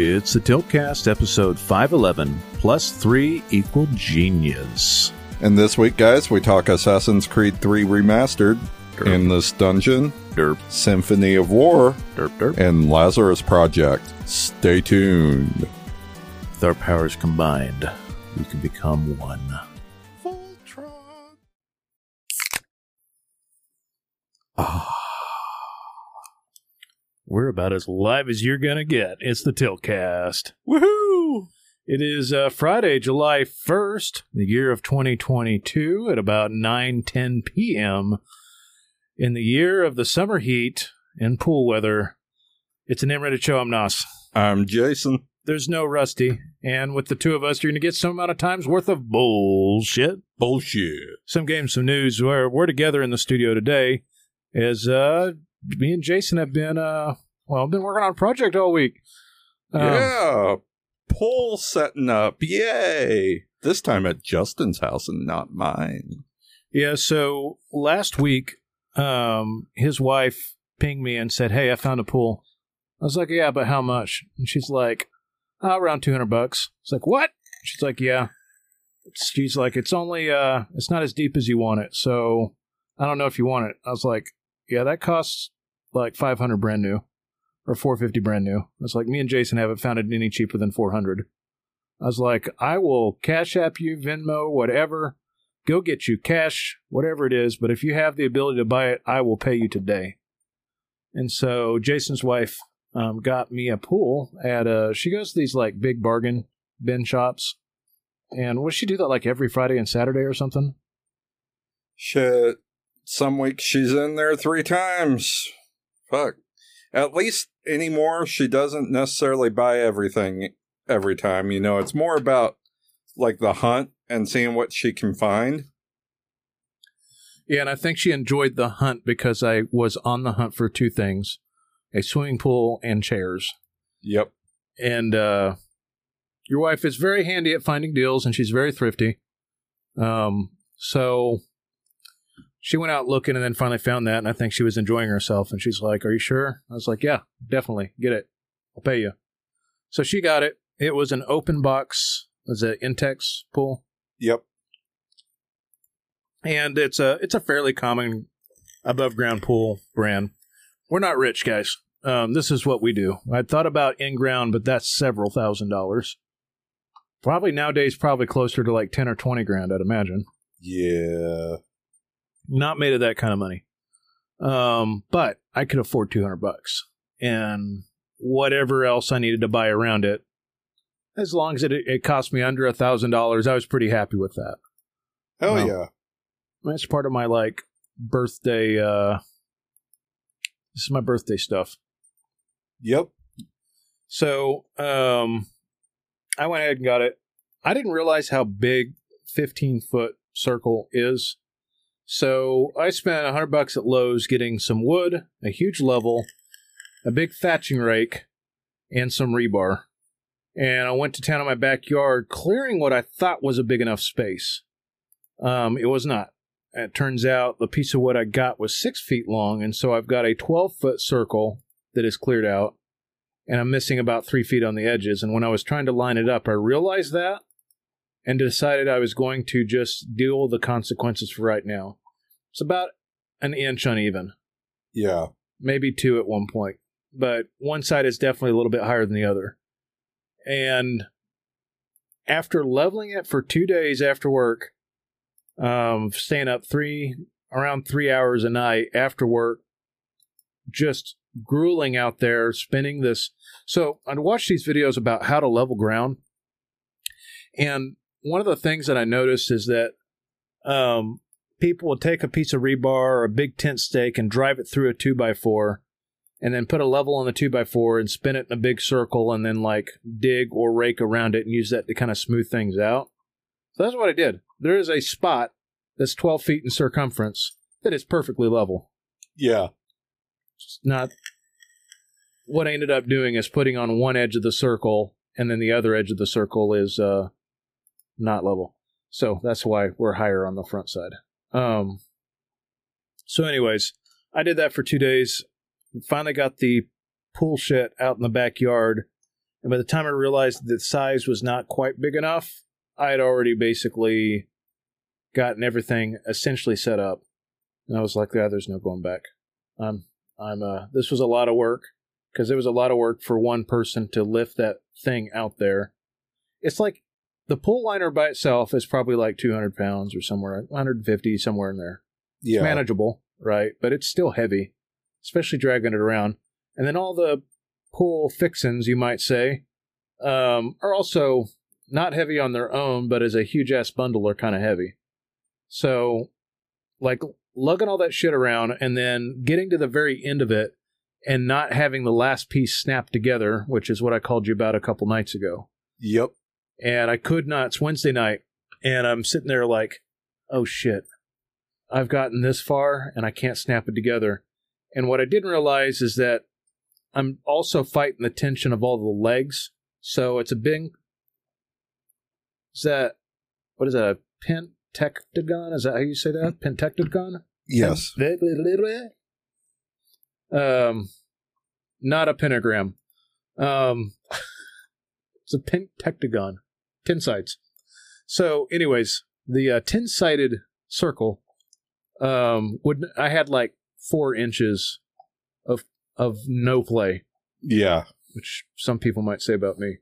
It's the TiltCast episode 511, plus 3 equal genius. And this week, guys, we talk Assassin's Creed 3 Remastered, derp. Endless Dungeon, derp. Symphony of War, derp, derp. And Lazarus Project. Stay tuned. With our powers combined, we can become one. Voltron. Ah. We're about as live as you're going to get. It's the TiltCast. Woohoo! It is Friday, July 1st, the year of 2022, at about 9:10 p.m. In the year of the summer heat and pool weather, it's an Emirated show. I'm Nos. I'm Jason. There's no Rusty. And with the two of us, you're going to get some amount of time's worth of bullshit. Bullshit. Some games, some news. We're together in the studio today as... me and Jason have been, I've been working on a project all week. Poll setting up. Yay. This time at Justin's house and not mine. Yeah, so last week, his wife pinged me and said, hey, I found a pool. I was like, yeah, but how much? And she's like, around $200. I was like, what? She's like, yeah. She's like, it's only, it's not as deep as you want it. So I don't know if you want it. I was like, yeah, that costs like $500 brand new or $450 brand new. It's like me and Jason haven't found it any cheaper than $400. I was like, I will Cash App you, Venmo, whatever. Go get you cash, whatever it is. But if you have the ability to buy it, I will pay you today. And so Jason's wife got me a pool at she goes to these like big bargain bin shops. And will she do that like every Friday and Saturday or something? Shit. Some weeks she's in there 3 times. Fuck. At least anymore, she doesn't necessarily buy everything every time. You know, it's more about, like, the hunt and seeing what she can find. Yeah, and I think she enjoyed the hunt because I was on the hunt for 2 things. A swimming pool and chairs. Yep. And your wife is very handy at finding deals, and she's very thrifty. So... she went out looking and then finally found that, and I think she was enjoying herself. And she's like, are you sure? I was like, yeah, definitely. Get it. I'll pay you. So she got it. It was an open box. Was it Intex pool? Yep. And it's a fairly common above-ground pool brand. We're not rich, guys. This is what we do. I thought about in-ground, but that's several $1,000s. Probably nowadays, probably closer to like 10 or 20 grand, I'd imagine. Yeah. Not made of that kind of money. But I could afford $200 and whatever else I needed to buy around it. As long as it cost me under $1,000, I was pretty happy with that. Hell yeah. That's part of my like birthday. This is my birthday stuff. Yep. So I went ahead and got it. I didn't realize how big 15-foot circle is. So I spent $100 at Lowe's getting some wood, a huge level, a big thatching rake, and some rebar. And I went to town in my backyard, clearing what I thought was a big enough space. It was not. It turns out the piece of wood I got was 6 feet long, and so I've got a 12-foot circle that is cleared out, and I'm missing about 3 feet on the edges. And when I was trying to line it up, I realized that. And decided I was going to just deal with the consequences for right now. It's about an inch uneven. Yeah. Maybe 2 at one point. But one side is definitely a little bit higher than the other. And after leveling it for 2 days after work, staying up around three hours a night after work, just grueling out there, spinning this. So I'd watch these videos about how to level ground. And one of the things that I noticed is that people will take a piece of rebar or a big tent stake and drive it through a 2x4 and then put a level on the 2x4 and spin it in a big circle and then like dig or rake around it and use that to kind of smooth things out. So that's what I did. There is a spot that's 12 feet in circumference that is perfectly level. Yeah. It's not. What I ended up doing is putting on one edge of the circle and then the other edge of the circle is... not level. So that's why we're higher on the front side. So anyways, I did that for 2 days. Finally got the pool shit out in the backyard. And by the time I realized that the size was not quite big enough, I had already basically gotten everything essentially set up. And I was like, yeah, there's no going back. This was a lot of work, because it was a lot of work for one person to lift that thing out there. It's like the pull liner by itself is probably like 200 pounds or somewhere, 150, somewhere in there. Yeah. It's manageable, right? But it's still heavy, especially dragging it around. And then all the pull fixins, you might say, are also not heavy on their own, but as a huge-ass bundle are kind of heavy. So, like, lugging all that shit around and then getting to the very end of it and not having the last piece snap together, which is what I called you about a couple nights ago. Yep. And I could not. It's Wednesday night, and I'm sitting there like, oh, shit. I've gotten this far, and I can't snap it together. And what I didn't realize is that I'm also fighting the tension of all the legs. So it's a big... What is that? A pentectagon? Is that how you say that? Pentectagon? Yes. Not a pentagram. It's a pentectagon. 10 sides. So, anyways, the 10-sided circle. I had like 4 inches of no play. Yeah, which some people might say about me.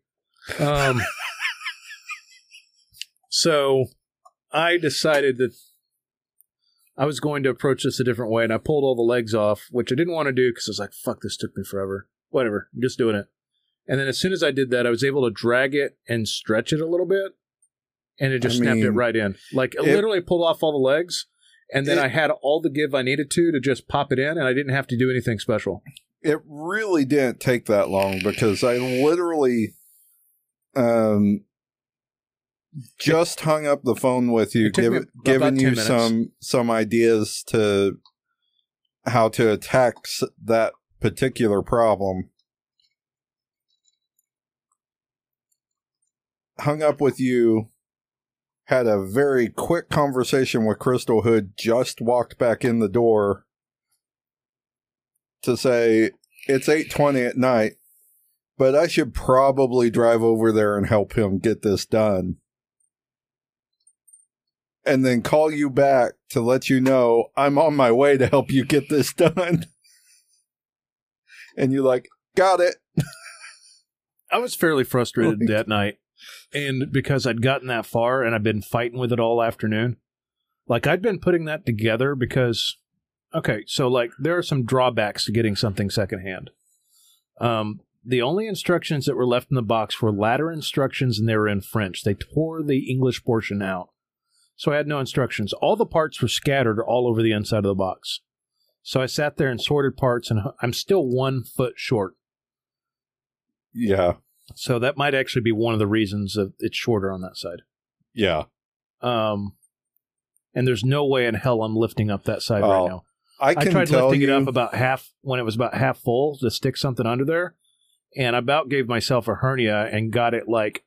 So I decided that I was going to approach this a different way, and I pulled all the legs off, which I didn't want to do because I was like, fuck, this took me forever. Whatever, I'm just doing it. And then as soon as I did that, I was able to drag it and stretch it a little bit, and it just snapped it right in. Like, I literally pulled off all the legs, and then I had all the give I needed to just pop it in, and I didn't have to do anything special. It really didn't take that long, because I literally... just hung up the phone with you, giving you some ideas to how to attack that particular problem. Hung up with you, had a very quick conversation with Crystal Hood, just walked back in the door to say, it's 8:20 at night, but I should probably drive over there and help him get this done. And then call you back to let you know I'm on my way to help you get this done. And you're like, got it. I was fairly frustrated that night. And because I'd gotten that far and I'd been fighting with it all afternoon. Like, I'd been putting that together because, okay, so like there are some drawbacks to getting something secondhand. The only instructions that were left in the box were ladder instructions, and they were in French. They tore the English portion out. So I had no instructions. All the parts were scattered all over the inside of the box. So I sat there and sorted parts, and I'm still 1 foot short. Yeah. So that might actually be one of the reasons that it's shorter on that side. Yeah. And there's no way in hell I'm lifting up that side right now. I tried lifting it up about half when it was about half full to stick something under there, and I about gave myself a hernia and got it like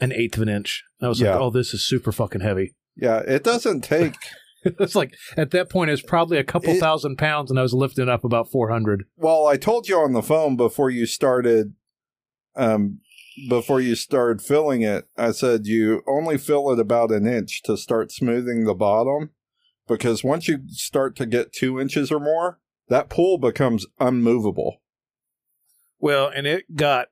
an eighth of an inch. And I was like, oh, this is super fucking heavy. Yeah, it doesn't take... It's like, at that point, it's probably a couple thousand pounds, and I was lifting up about 400. Well, I told you on the phone before you started filling it, I said you only fill it about an inch to start smoothing the bottom, because once you start to get 2 inches or more, that pool becomes unmovable. Well, and it got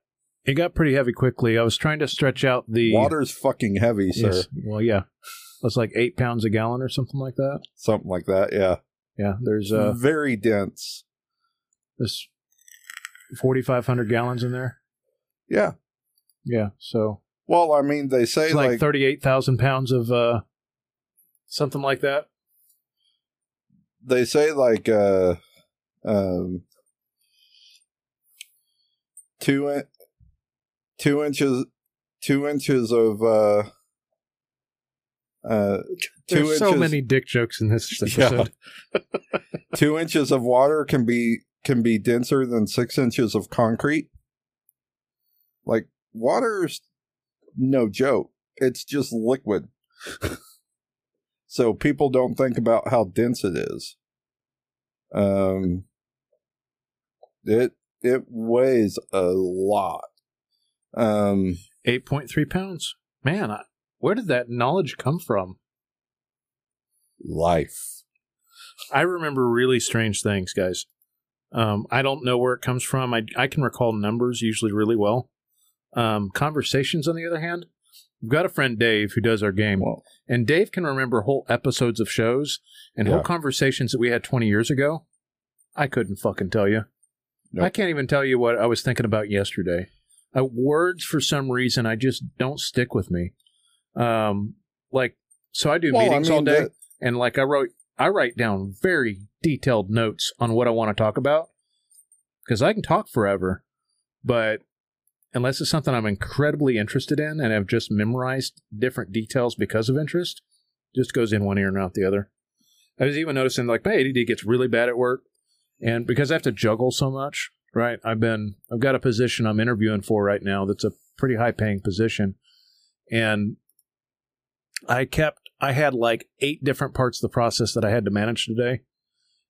pretty heavy quickly. I was trying to stretch out the... Water's fucking heavy, sir. Yes. Well, yeah. That's like 8 pounds a gallon or something like that. Something like that, yeah. Yeah, there's... very dense. There's 4,500 gallons in there? Yeah. Yeah, so... Well, I mean, they say like... 38,000 pounds of something like that. They say like... 2 inches of, 2 inches. There's so many dick jokes in this episode. Yeah. 2 inches of water can be denser than 6 inches of concrete. Like, water's no joke. It's just liquid. So people don't think about how dense it is. It weighs a lot. 8.3 pounds. Man, where did that knowledge come from? Life. I remember really strange things, guys. I don't know where it comes from. I can recall numbers usually really well. Conversations, on the other hand, we've got a friend, Dave, who does our game. Whoa. And Dave can remember whole episodes of shows and whole conversations that we had 20 years ago. I couldn't fucking tell you. Nope. I can't even tell you what I was thinking about yesterday. Words, for some reason, I just don't stick with me. So I do meetings all day, and I write down very detailed notes on what I want to talk about, because I can talk forever, but unless it's something I'm incredibly interested in and I've just memorized different details because of interest, just goes in one ear and out the other. I was even noticing, my ADD gets really bad at work, and because I have to juggle so much. Right. I've got a position I'm interviewing for right now that's a pretty high paying position. And I had 8 different parts of the process that I had to manage today.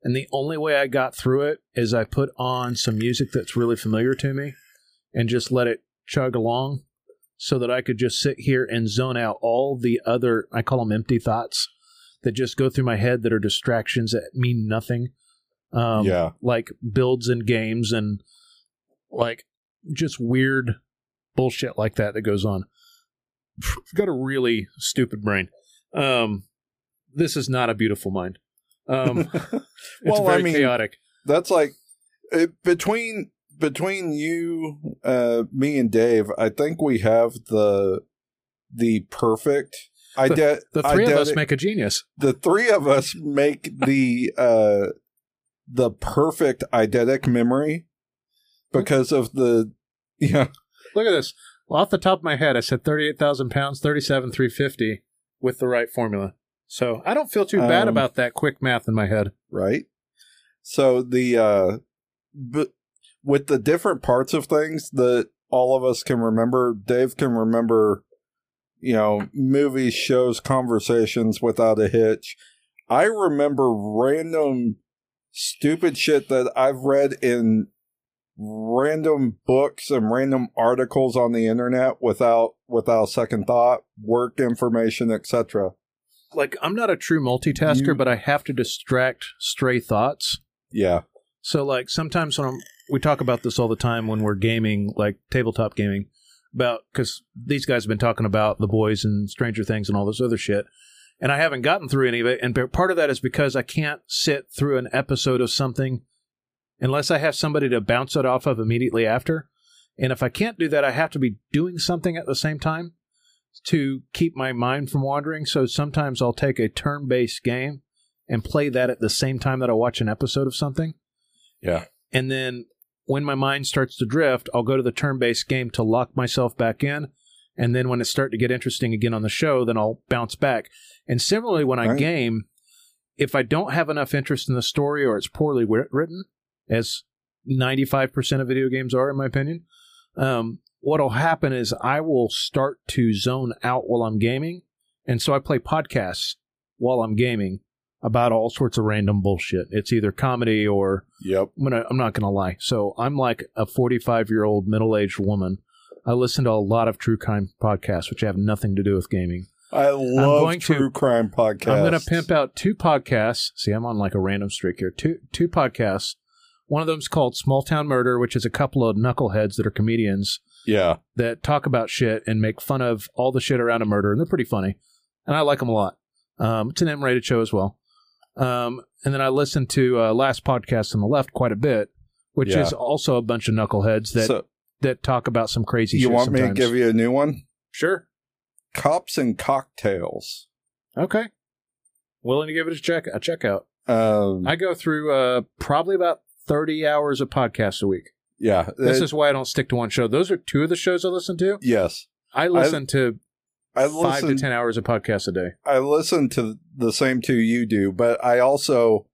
And the only way I got through it is I put on some music that's really familiar to me and just let it chug along so that I could just sit here and zone out all the other, I call them empty thoughts, that just go through my head that are distractions that mean nothing. Builds and games and just weird bullshit like that goes on. I've got a really stupid brain. This is not a beautiful mind. It's very chaotic. That's between you, me and Dave, I think we have the perfect. The three of us make a genius. The three of us make the perfect eidetic memory because of the, Look at this. Well, off the top of my head, I said 38,000 pounds, 37,350 with the right formula. So I don't feel too bad about that quick math in my head. Right. So with the different parts of things that all of us can remember, Dave can remember, movies, shows, conversations without a hitch. I remember random stupid shit that I've read in random books and random articles on the internet without second thought, work information, etc. I'm not a true multitasker, but I have to distract stray thoughts. Yeah. So sometimes when we talk about this all the time when we're gaming, tabletop gaming, because these guys have been talking about The Boys and Stranger Things and all this other shit. And I haven't gotten through any of it. And part of that is because I can't sit through an episode of something unless I have somebody to bounce it off of immediately after. And if I can't do that, I have to be doing something at the same time to keep my mind from wandering. So sometimes I'll take a turn-based game and play that at the same time that I watch an episode of something. Yeah. And then when my mind starts to drift, I'll go to the turn-based game to lock myself back in. And then when it starts to get interesting again on the show, then I'll bounce back. And similarly, when I game, if I don't have enough interest in the story or it's poorly written, as 95% of video games are, in my opinion, what'll happen is I will start to zone out while I'm gaming. And so I play podcasts while I'm gaming about all sorts of random bullshit. It's either comedy or... Yep. I'm not going to lie. So I'm like a 45-year-old middle-aged woman. I listen to a lot of true crime podcasts, which have nothing to do with gaming. I love true crime podcasts. I'm going to pimp out 2 podcasts. See, I'm on a random streak here. Two podcasts. One of them's called Small Town Murder, which is a couple of knuckleheads that are comedians. Yeah. That talk about shit and make fun of all the shit around a murder. And they're pretty funny. And I like them a lot. It's an M-rated show as well. And then I listen to Last Podcast on the Left quite a bit, which is also a bunch of knuckleheads that talk about some crazy shit sometimes. You want me to give you a new one? Sure. Cops and Cocktails. Okay. Willing to give it a check out. I go through probably about 30 hours of podcasts a week. Yeah. This is why I don't stick to one show. Those are 2 of the shows I listen to. Yes. I listen to 5 to 10 hours of podcasts a day. I listen to the same 2 you do, but I also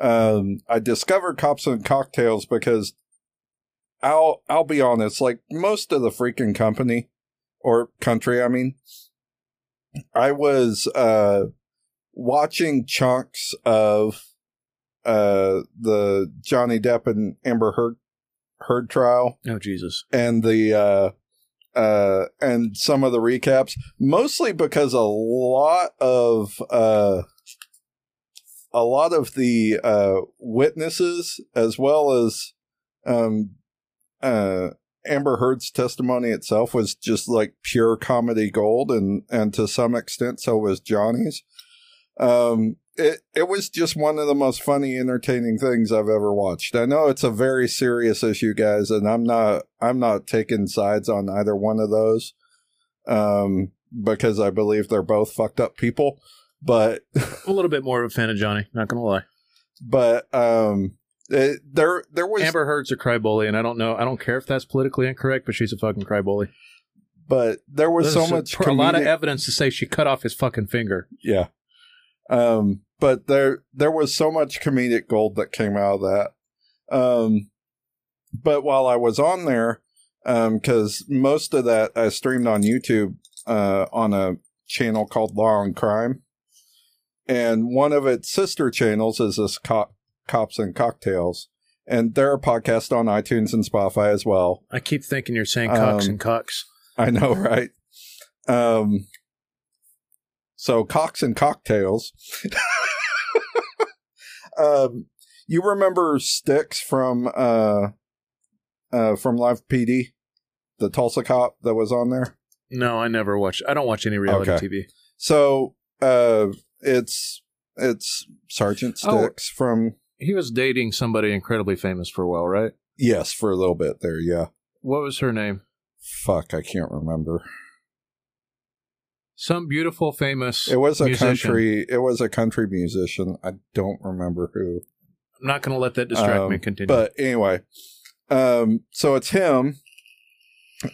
I discovered Cops and Cocktails because I'll be honest, most of the freaking company or country, I was watching chunks of the Johnny Depp and Amber Heard trial. Oh, Jesus. And the and some of the recaps, mostly because a lot of the witnesses, as well as Amber Heard's testimony itself, was just like pure comedy gold, and to some extent so was Johnny's. It was just one of the most funny, entertaining things I've ever watched. I know it's a very serious issue, guys, and I'm not taking sides on either one of those, because I believe they're both fucked up people. But a little bit more of a fan of Johnny, not gonna lie. But there was Amber Heard's a crybaby, and I don't know. I don't care if that's politically incorrect, but she's a fucking crybaby. But there was a lot of evidence to say she cut off his fucking finger. Yeah. But there was so much comedic gold that came out of that. But while I was on there, because most of that I streamed on YouTube on a channel called Law and Crime, and one of its sister channels is this Cops and Cocktails, and they're a podcast on iTunes and Spotify as well. I keep thinking you're saying Cox and Cocks. I know, right? So Cox and Cocktails. You remember Sticks from Live PD, the Tulsa cop that was on there? No, I never watch. I don't watch any reality TV. So it's Sergeant Sticks from. He was dating somebody incredibly famous for a while, right? Yes, for a little bit there. Yeah. What was her name? Fuck, I can't remember. Some beautiful, famous It was a country musician. I don't remember who. I'm not going to let that distract me. Continue. But anyway, so it's him.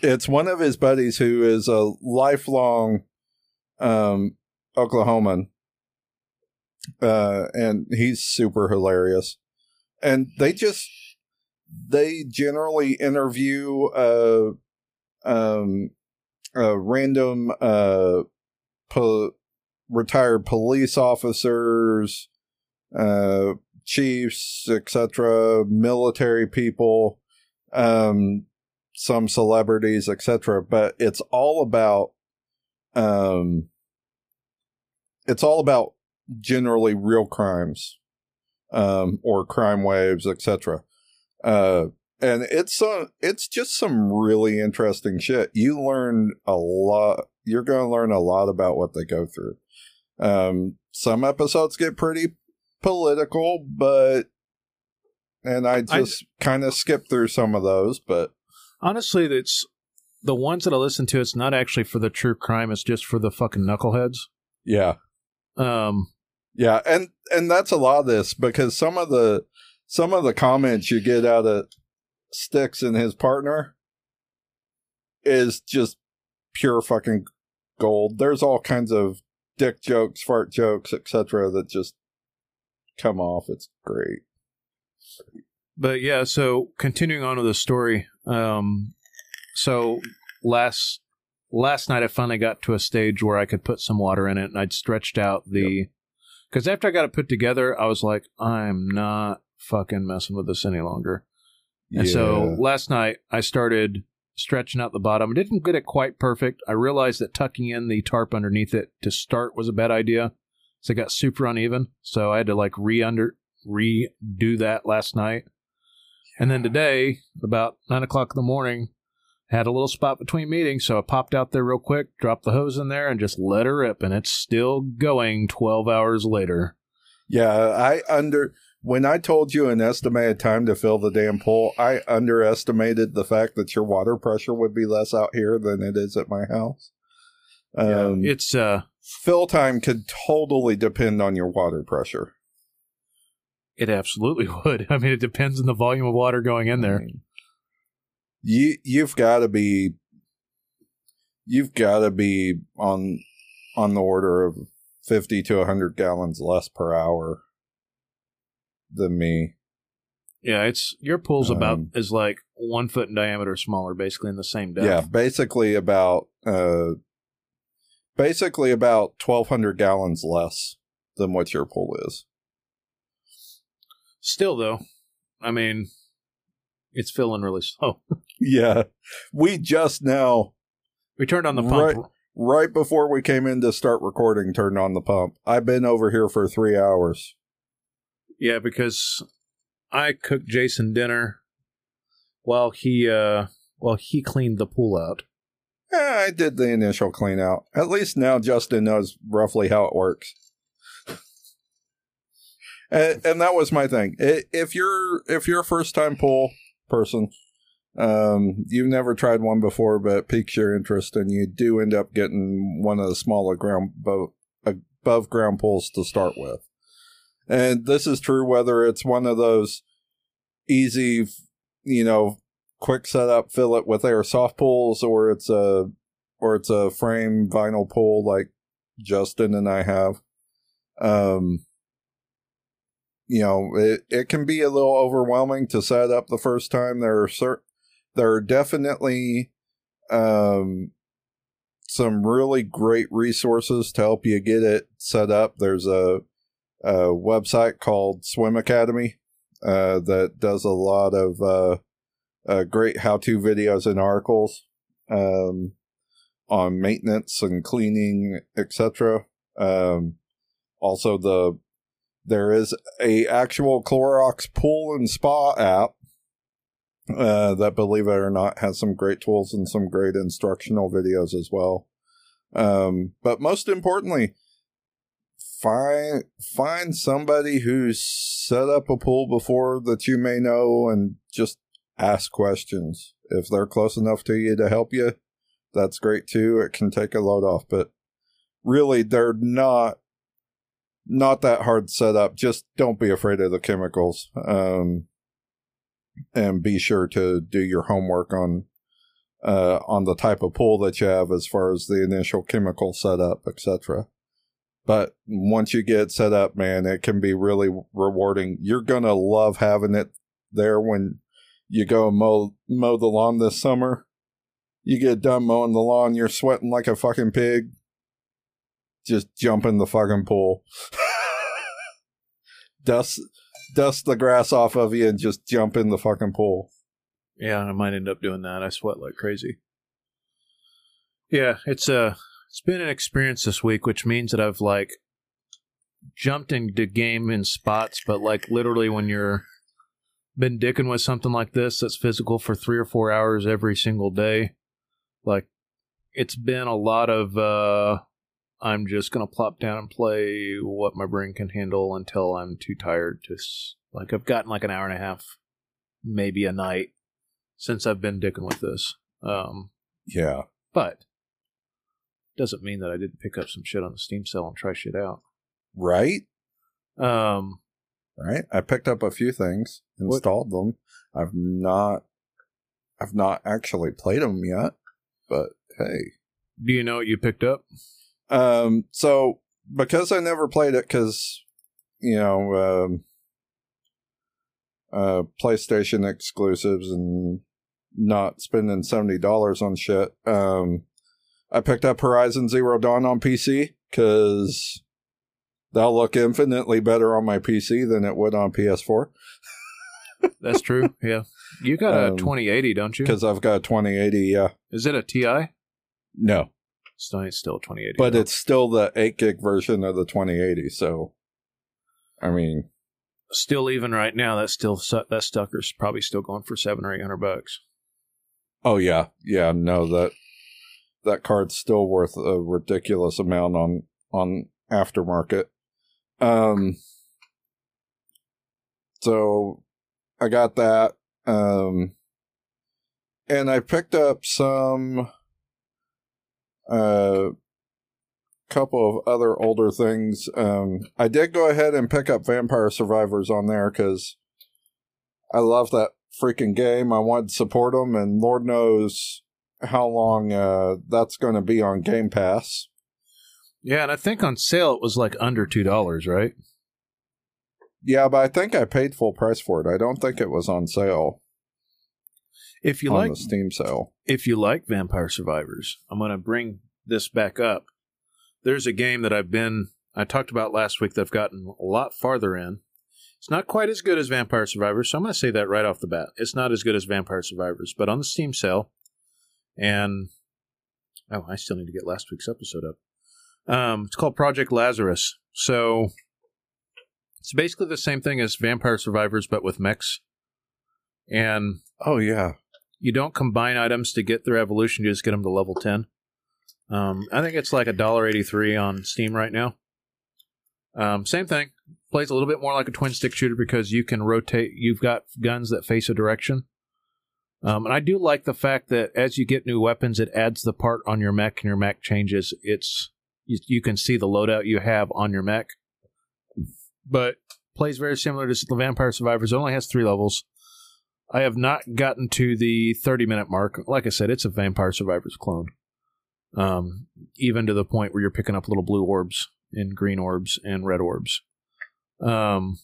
It's one of his buddies who is a lifelong Oklahoman. And he's super hilarious. And they generally interview random retired police officers, chiefs, etc., military people, some celebrities, etc. But it's all about generally real crimes, or crime waves, etc. And it's just some really interesting shit. You learn a lot. You're going to learn a lot about what they go through. Some episodes get pretty political, and I just kind of skip through some of those. But honestly, it's the ones that I listen to. It's not actually for the true crime. It's just for the fucking knuckleheads. Yeah. Yeah. And that's a lot of this, because some of the comments you get out of Sticks and his partner is just pure fucking gold. There's all kinds of dick jokes, fart jokes, etc. that just come off. It's great. But yeah, so continuing on with the story, so last night I finally got to a stage where I could put some water in it, and I'd stretched out because after I got it put together, I was like, I'm not fucking messing with this any longer. And so last night I started stretching out the bottom. I didn't get it quite perfect. I realized that tucking in the tarp underneath it to start was a bad idea. So it got super uneven. So I had to like redo that last night. And then today, about 9 o'clock in the morning, had a little spot between meetings. So I popped out there real quick, dropped the hose in there, and just let her rip. And it's still going 12 hours later. Yeah, when I told you an estimated time to fill the damn pool, I underestimated the fact that your water pressure would be less out here than it is at my house. Yeah, it's fill time could totally depend on your water pressure. It absolutely would. I mean, it depends on the volume of water going in there. I mean, you've got to be on the order of 50 to 100 gallons less per hour than me. Yeah, it's your pool's about is like 1 foot in diameter smaller, basically in the same depth. Yeah, basically about 1,200 gallons less than what your pool is. Still, though, I mean, it's filling really slow. Yeah, we just now We turned on the pump. Right before we came in to start recording, turned on the pump. I've been over here for 3 hours. Yeah, because I cooked Jason dinner while he cleaned the pool out. Yeah, I did the initial clean out. At least now Justin knows roughly how it works. And that was my thing. If you're a first-time pool person, you've never tried one before, but it piques your interest, and you do end up getting one of the smaller above-ground pools to start with. And this is true whether it's one of those easy, quick setup, fill it with air soft pools, or it's a frame vinyl pool like Justin and I have. It can be a little overwhelming to set up the first time. There are definitely some really great resources to help you get it set up. There's a website called Swim Academy that does a lot of great how-to videos and articles on maintenance and cleaning, etc. Also, there is a actual Clorox pool and spa app that, believe it or not, has some great tools and some great instructional videos as well. But most importantly, find somebody who's set up a pool before that you may know, and just ask questions. If they're close enough to you to help you, that's great too. It can take a load off, but really they're not that hard to set up. Just don't be afraid of the chemicals, and be sure to do your homework on the type of pool that you have as far as the initial chemical setup, etc. But once you get set up, man, it can be really rewarding. You're gonna love having it there when you go mow the lawn this summer. You get done mowing the lawn, you're sweating like a fucking pig. Just jump in the fucking pool. Dust the grass off of you and just jump in the fucking pool. Yeah, I might end up doing that. I sweat like crazy. Yeah, it's been an experience this week, which means that I've jumped into game in spots, but literally when you're been dicking with something like this that's physical for 3 or 4 hours every single day, it's been a lot of I'm just gonna plop down and play what my brain can handle until I'm too tired to I've gotten an hour and a half, maybe a night, since I've been dicking with this. Yeah, but doesn't mean that I didn't pick up some shit on the Steam sale and try shit out. Right. I picked up a few things, installed them. I've not actually played them yet, but hey. Do you know what you picked up? So, because I never played it, because, PlayStation exclusives and not spending $70 on shit, I picked up Horizon Zero Dawn on PC, because that'll look infinitely better on my PC than it would on PS4. That's true, yeah. You got a 2080, don't you? Because I've got a 2080, yeah. Is it a Ti? No. It's still a 2080. But though. It's still the 8-gig version of the 2080, so, I mean... Still, even right now, that sucker's probably still going for $700 or $800. Oh, yeah. Yeah, no, that card's still worth a ridiculous amount on aftermarket. So I got that, and I picked up some couple of other older things. I did go ahead and pick up Vampire Survivors on there because I love that freaking game. I wanted to support them, and Lord knows how long that's going to be on Game Pass. Yeah, and I think on sale it was under $2, right? Yeah, but I think I paid full price for it. I don't think it was on sale. If you like the Steam sale. If you like Vampire Survivors, I'm going to bring this back up. There's a game that I talked about last week that I've gotten a lot farther in. It's not quite as good as Vampire Survivors, so I'm going to say that right off the bat. It's not as good as Vampire Survivors, but on the Steam sale, and Oh, I still need to get last week's episode up. It's called Project Lazarus. So it's basically the same thing as Vampire Survivors, but with mechs. And oh yeah, you don't combine items to get their evolution; you just get them to level 10. I think it's like $1.83 on Steam right now. Same thing. Plays a little bit more like a twin stick shooter because you can rotate. You've got guns that face a direction. And I do like the fact that as you get new weapons, it adds the part on your mech, and your mech changes. You can see the loadout you have on your mech. But plays very similar to the Vampire Survivors. It only has 3 levels. I have not gotten to the 30-minute mark. Like I said, it's a Vampire Survivors clone. Even to the point where you're picking up little blue orbs and green orbs and red orbs. The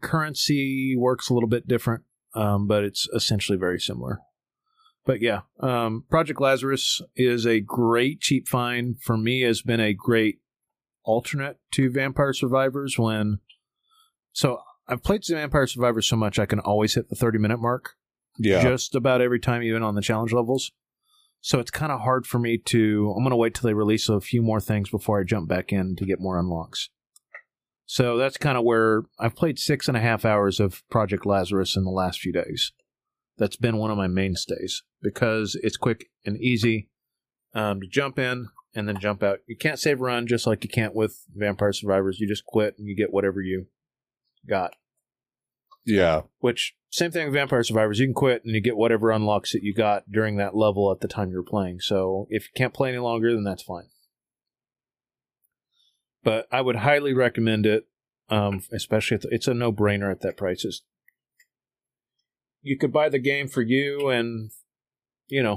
currency works a little bit different, but it's essentially very similar. But yeah, Project Lazarus is a great cheap find. For me, has been a great alternate to Vampire Survivors so I've played Vampire Survivors so much I can always hit the 30-minute mark. Yeah. Just about every time, even on the challenge levels. So it's kind of hard for me to... I'm going to wait till they release a few more things before I jump back in to get more unlocks. So that's kind of where... I've played 6.5 hours of Project Lazarus in the last few days. That's been one of my mainstays because it's quick and easy to jump in and then jump out. You can't save run just like you can't with Vampire Survivors. You just quit and you get whatever you got. Yeah. Which, same thing with Vampire Survivors. You can quit and you get whatever unlocks that you got during that level at the time you're playing. So if you can't play any longer, then that's fine. But I would highly recommend it, especially if it's a no-brainer at that price. You could buy the game for you and, 3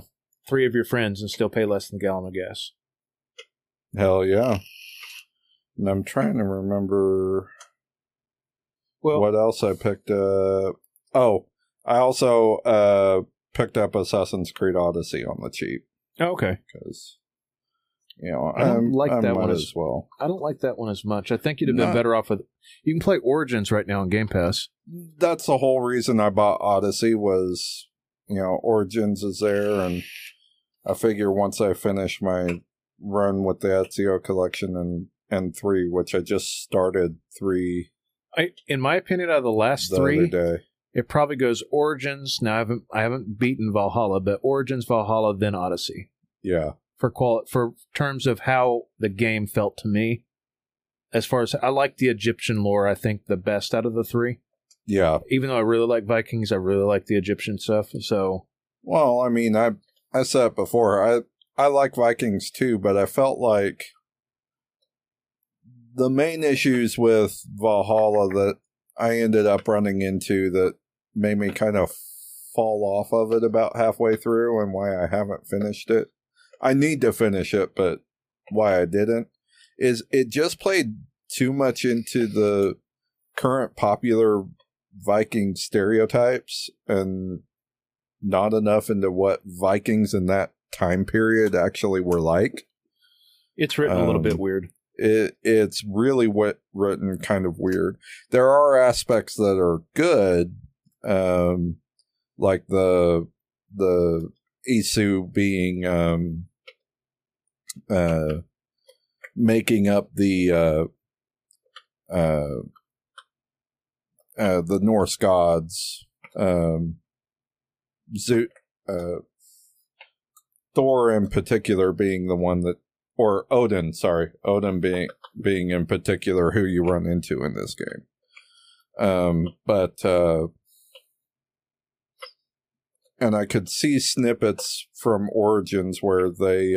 of your friends and still pay less than a gallon of gas. Hell yeah. And I'm trying to remember... Well, what else I picked up? Oh, I also picked up Assassin's Creed Odyssey on the cheap. Okay. Because, I don't like that one as much. I think you'd have been better off with... You can play Origins right now on Game Pass. That's the whole reason I bought Odyssey was, Origins is there, and I figure once I finish my run with the Ezio collection and 3, which I just started 3... in my opinion, out of the last 3, it probably goes Origins. Now, I haven't beaten Valhalla, but Origins, Valhalla, then Odyssey. Yeah. For terms of how the game felt to me, as far as I like the Egyptian lore, I think the best out of the 3. Yeah. Even though I really like Vikings, I really like the Egyptian stuff. So. Well, I mean, I said it before. I like Vikings too, but I felt like. The main issues with Valhalla that I ended up running into that made me kind of fall off of it about halfway through and why I haven't finished it. I need to finish it, but why I didn't is it just played too much into the current popular Viking stereotypes and not enough into what Vikings in that time period actually were like. It's written a little bit weird. It's really written kind of weird. There are aspects that are good, like the Isu being making up the Norse gods, Thor in particular being the one that. Or Odin, sorry. Odin being in particular who you run into in this game. And I could see snippets from Origins where they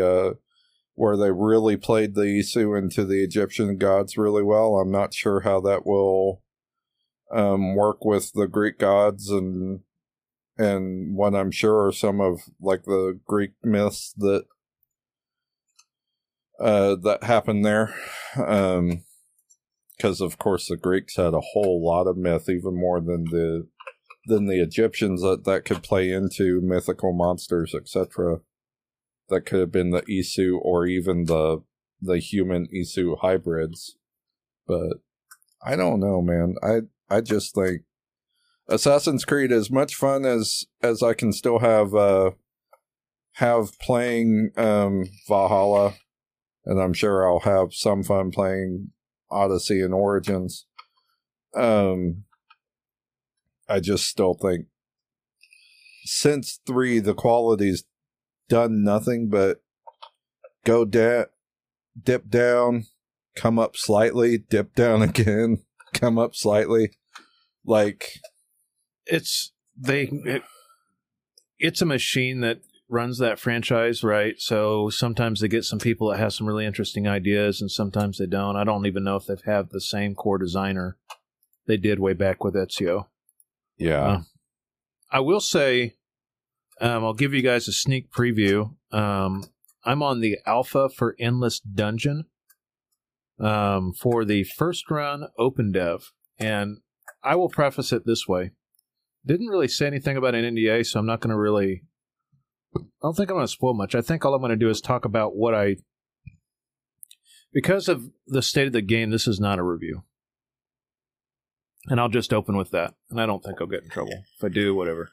really played the Isu into the Egyptian gods really well. I'm not sure how that will work with the Greek gods and what I'm sure are some of like the Greek myths that happened there, because of course the Greeks had a whole lot of myth, even more than the Egyptians that could play into mythical monsters, etc. That could have been the Isu or even the human Isu hybrids. But I don't know, man. I just think Assassin's Creed, as much fun as I can still have have playing Valhalla, and I'm sure I'll have some fun playing Odyssey and Origins. I just still think since 3, the quality's done nothing but go dip down, come up slightly, dip down again, come up slightly. Like, it's a machine that runs that franchise, right? So sometimes they get some people that have some really interesting ideas, and sometimes they don't. I don't even know if they've had the same core designer they did way back with Ezio. Yeah. I will say, I'll give you guys a sneak preview. I'm on the alpha for Endless Dungeon for the first run open dev. And I will preface it this way. Didn't really say anything about an NDA, so I'm not going to really... I don't think I'm going to spoil much. I think all I'm going to do is talk about what I... Because of the state of the game, this is not a review. And I'll just open with that. And I don't think I'll get in trouble. If I do, whatever.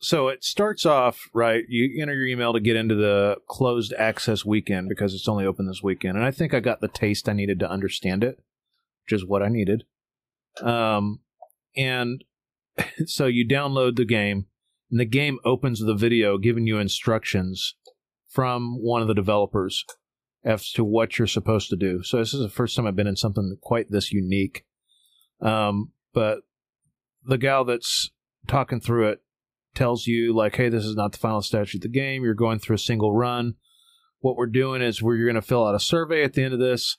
So it starts off, right, you enter your email to get into the closed access weekend because it's only open this weekend. And I think I got the taste I needed to understand it, which is what I needed. And so you download the game, and the game opens with a video giving you instructions from one of the developers as to what you're supposed to do. So this is the first time I've been in something quite this unique. But the gal that's talking through it tells you, like, hey, this is not the final stage of the game. You're going through a single run. What we're doing is you're going to fill out a survey at the end of this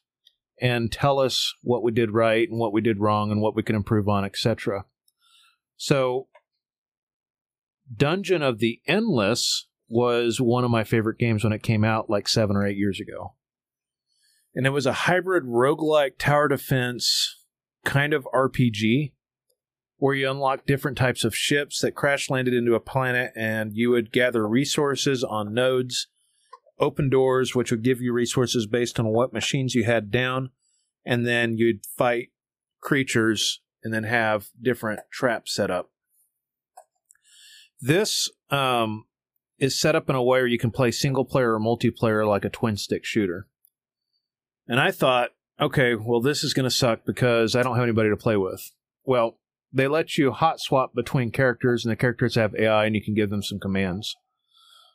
and tell us what we did right and what we did wrong and what we can improve on, etc. So Dungeon of the Endless was one of my favorite games when it came out like 7 or 8 years ago. And it was a hybrid roguelike tower defense kind of RPG where you unlock different types of ships that crash landed into a planet, and you would gather resources on nodes, open doors, which would give you resources based on what machines you had down, and then you'd fight creatures and then have different traps set up. This is set up in a way where you can play single player or multiplayer like a twin stick shooter. And I thought, okay, well, this is going to suck because I don't have anybody to play with. Well, they let you hot swap between characters, and the characters have AI, and you can give them some commands.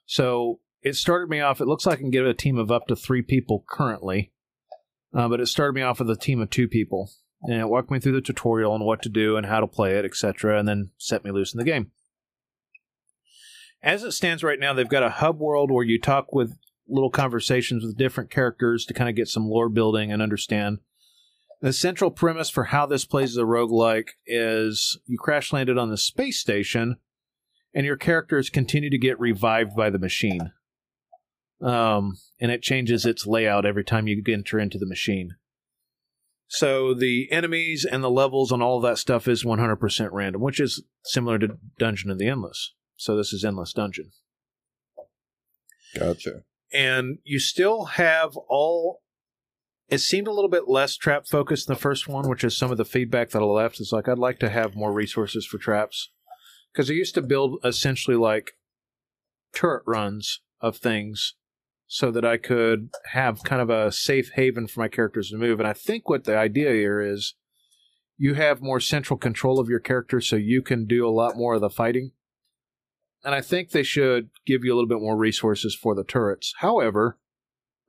So it started me off, it looks like I can get a team of up to 3 people currently, but it started me off with a team of 2 people. And it walked me through the tutorial on what to do and how to play it, etc., and then set me loose in the game. As it stands right now, they've got a hub world where you talk with little conversations with different characters to kind of get some lore building and understand. The central premise for how this plays as a roguelike is you crash landed on the space station, and your characters continue to get revived by the machine. And it changes its layout every time you enter into the machine. So the enemies and the levels and all that stuff is 100% random, which is similar to Dungeon of the Endless. So this is Endless Dungeon. Gotcha. And you still have all... It seemed a little bit less trap-focused than the first one, which is some of the feedback that I left. It's like, I'd like to have more resources for traps. Because I used to build essentially like turret runs of things so that I could have kind of a safe haven for my characters to move. And I think what the idea here is you have more central control of your character so you can do a lot more of the fighting. And I think they should give you a little bit more resources for the turrets. However,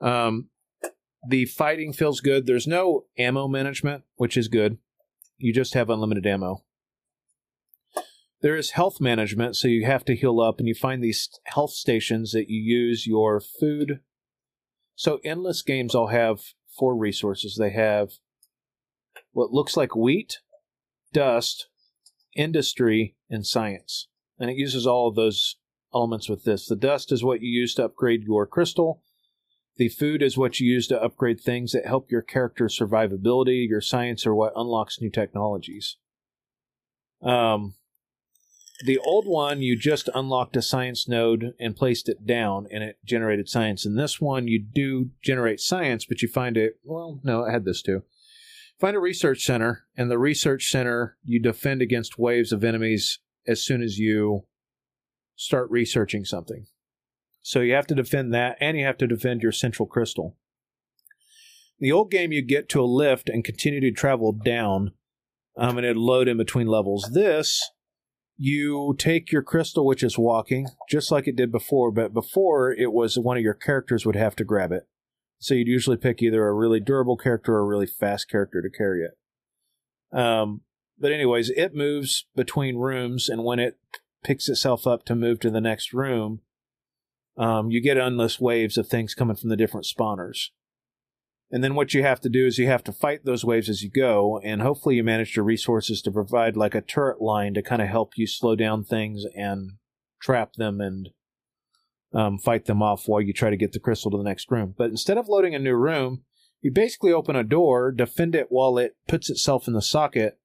the fighting feels good. There's no ammo management, which is good. You just have unlimited ammo. There is health management, so you have to heal up, and you find these health stations that you use your food. So endless games all have 4 resources. They have what looks like wheat, dust, industry, and science. And it uses all of those elements with this. The dust is what you use to upgrade your crystal. The food is what you use to upgrade things that help your character's survivability. Your science are what unlocks new technologies. The old one, you just unlocked a science node and placed it down, and it generated science. In this one, you do generate science, but you find it... Well, no, I had this too. Find a research center, and the research center, you defend against waves of enemies as soon as you start researching something. So you have to defend that, and you have to defend your central crystal. In the old game, you get to a lift and continue to travel down, and it'd load in between levels. This, you take your crystal, which is walking, just like it did before, but before it was one of your characters would have to grab it. So you'd usually pick either a really durable character or a really fast character to carry it. But anyways, it moves between rooms, and when it picks itself up to move to the next room, you get endless waves of things coming from the different spawners. And then what you have to do is you have to fight those waves as you go, and hopefully you manage your resources to provide like a turret line to kind of help you slow down things and trap them and fight them off while you try to get the crystal to the next room. But instead of loading a new room, you basically open a door, defend it while it puts itself in the socket,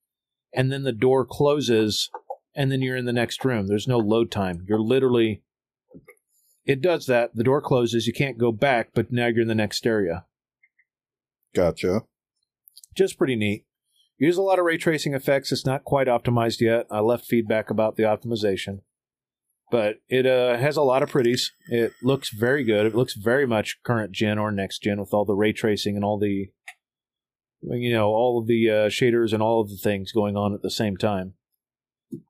and then the door closes, and then you're in the next room. There's no load time. You're literally... It does that. The door closes. You can't go back, but now you're in the next area. Gotcha. Just pretty neat. Use a lot of ray tracing effects. It's not quite optimized yet. I left feedback about the optimization. But it has a lot of pretties. It looks very good. It looks very much current gen or next gen with all the ray tracing and all the, you know, all of the shaders and all of the things going on at the same time.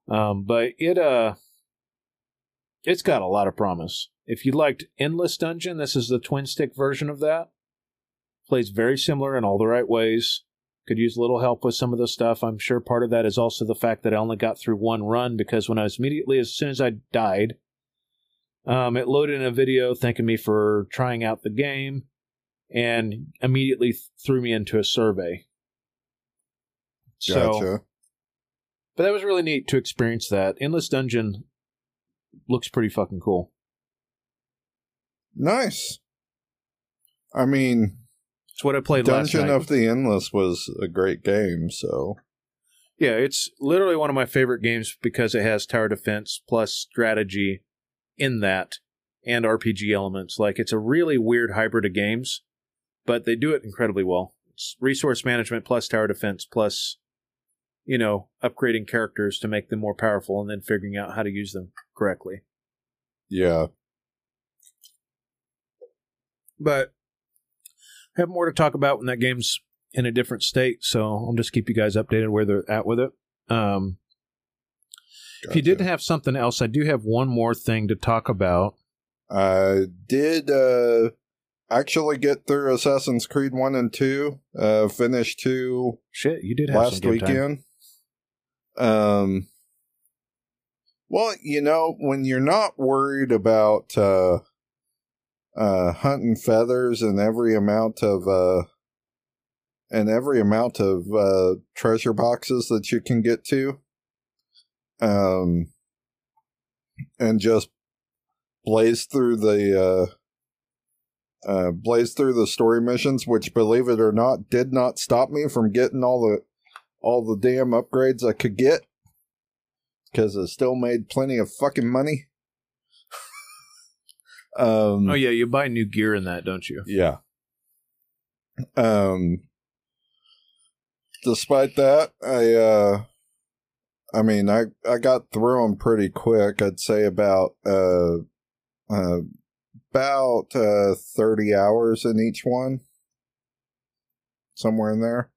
But it's got a lot of promise. If you liked Endless Dungeon, this is the twin stick version of that. Plays very similar in all the right ways. Could use a little help with some of the stuff. I'm sure part of that is also the fact that I only got through one run because when I was immediately, as soon as I died, it loaded in a video thanking me for trying out the game and immediately threw me into a survey. Gotcha. So, but that was really neat to experience that. Endless Dungeon looks pretty fucking cool. Nice. I mean... It's what I played last night. Dungeon of the Endless was a great game, so... Yeah, it's literally one of my favorite games because it has tower defense plus strategy in that and RPG elements. Like, it's a really weird hybrid of games, but they do it incredibly well. It's resource management plus tower defense plus, you know, upgrading characters to make them more powerful and then figuring out how to use them correctly. Yeah. But... I have more to talk about when that game's in a different state, so I'll just keep you guys updated where they're at with it. Gotcha. If you didn't have something else, I do have one more thing to talk about. I did actually get through Assassin's Creed 1 and 2, finished 2 last weekend. Well, you know, when you're not worried about... hunting feathers and every amount of treasure boxes that you can get to, and just blaze through the story missions, which, believe it or not, did not stop me from getting all the damn upgrades I could get, because I still made plenty of fucking money. Oh yeah, you buy new gear in that, don't you? Yeah. Despite that, I got through them pretty quick. I'd say about 30 hours in each one, somewhere in there.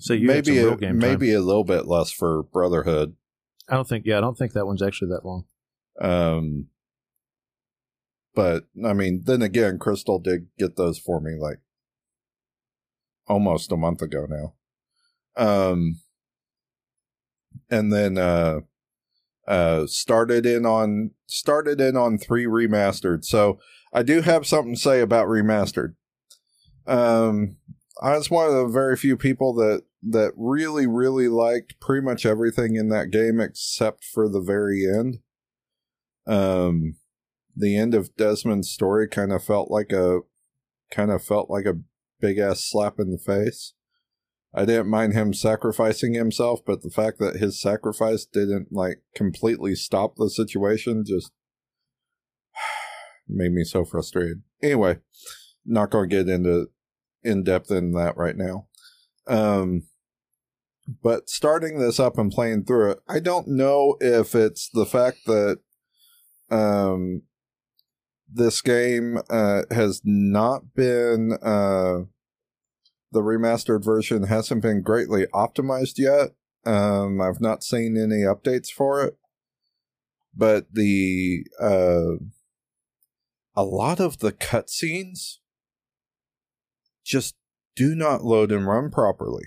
So you maybe had some real game maybe time. A little bit less for Brotherhood. I don't think that one's actually that long. But, I mean, then again, Crystal did get those for me, like, almost a month ago now. And then started in on 3 Remastered. So, I do have something to say about Remastered. I was one of the very few people that really, really liked pretty much everything in that game except for the very end. The end of Desmond's story kind of felt like a big ass slap in the face. I didn't mind him sacrificing himself, but the fact that his sacrifice didn't like completely stop the situation just made me so frustrated. Anyway, not gonna get into in depth in that right now. But starting this up and playing through it, I don't know if it's the fact that This game has not been, the remastered version hasn't been greatly optimized yet. I've not seen any updates for it, but the a lot of the cutscenes just do not load and run properly.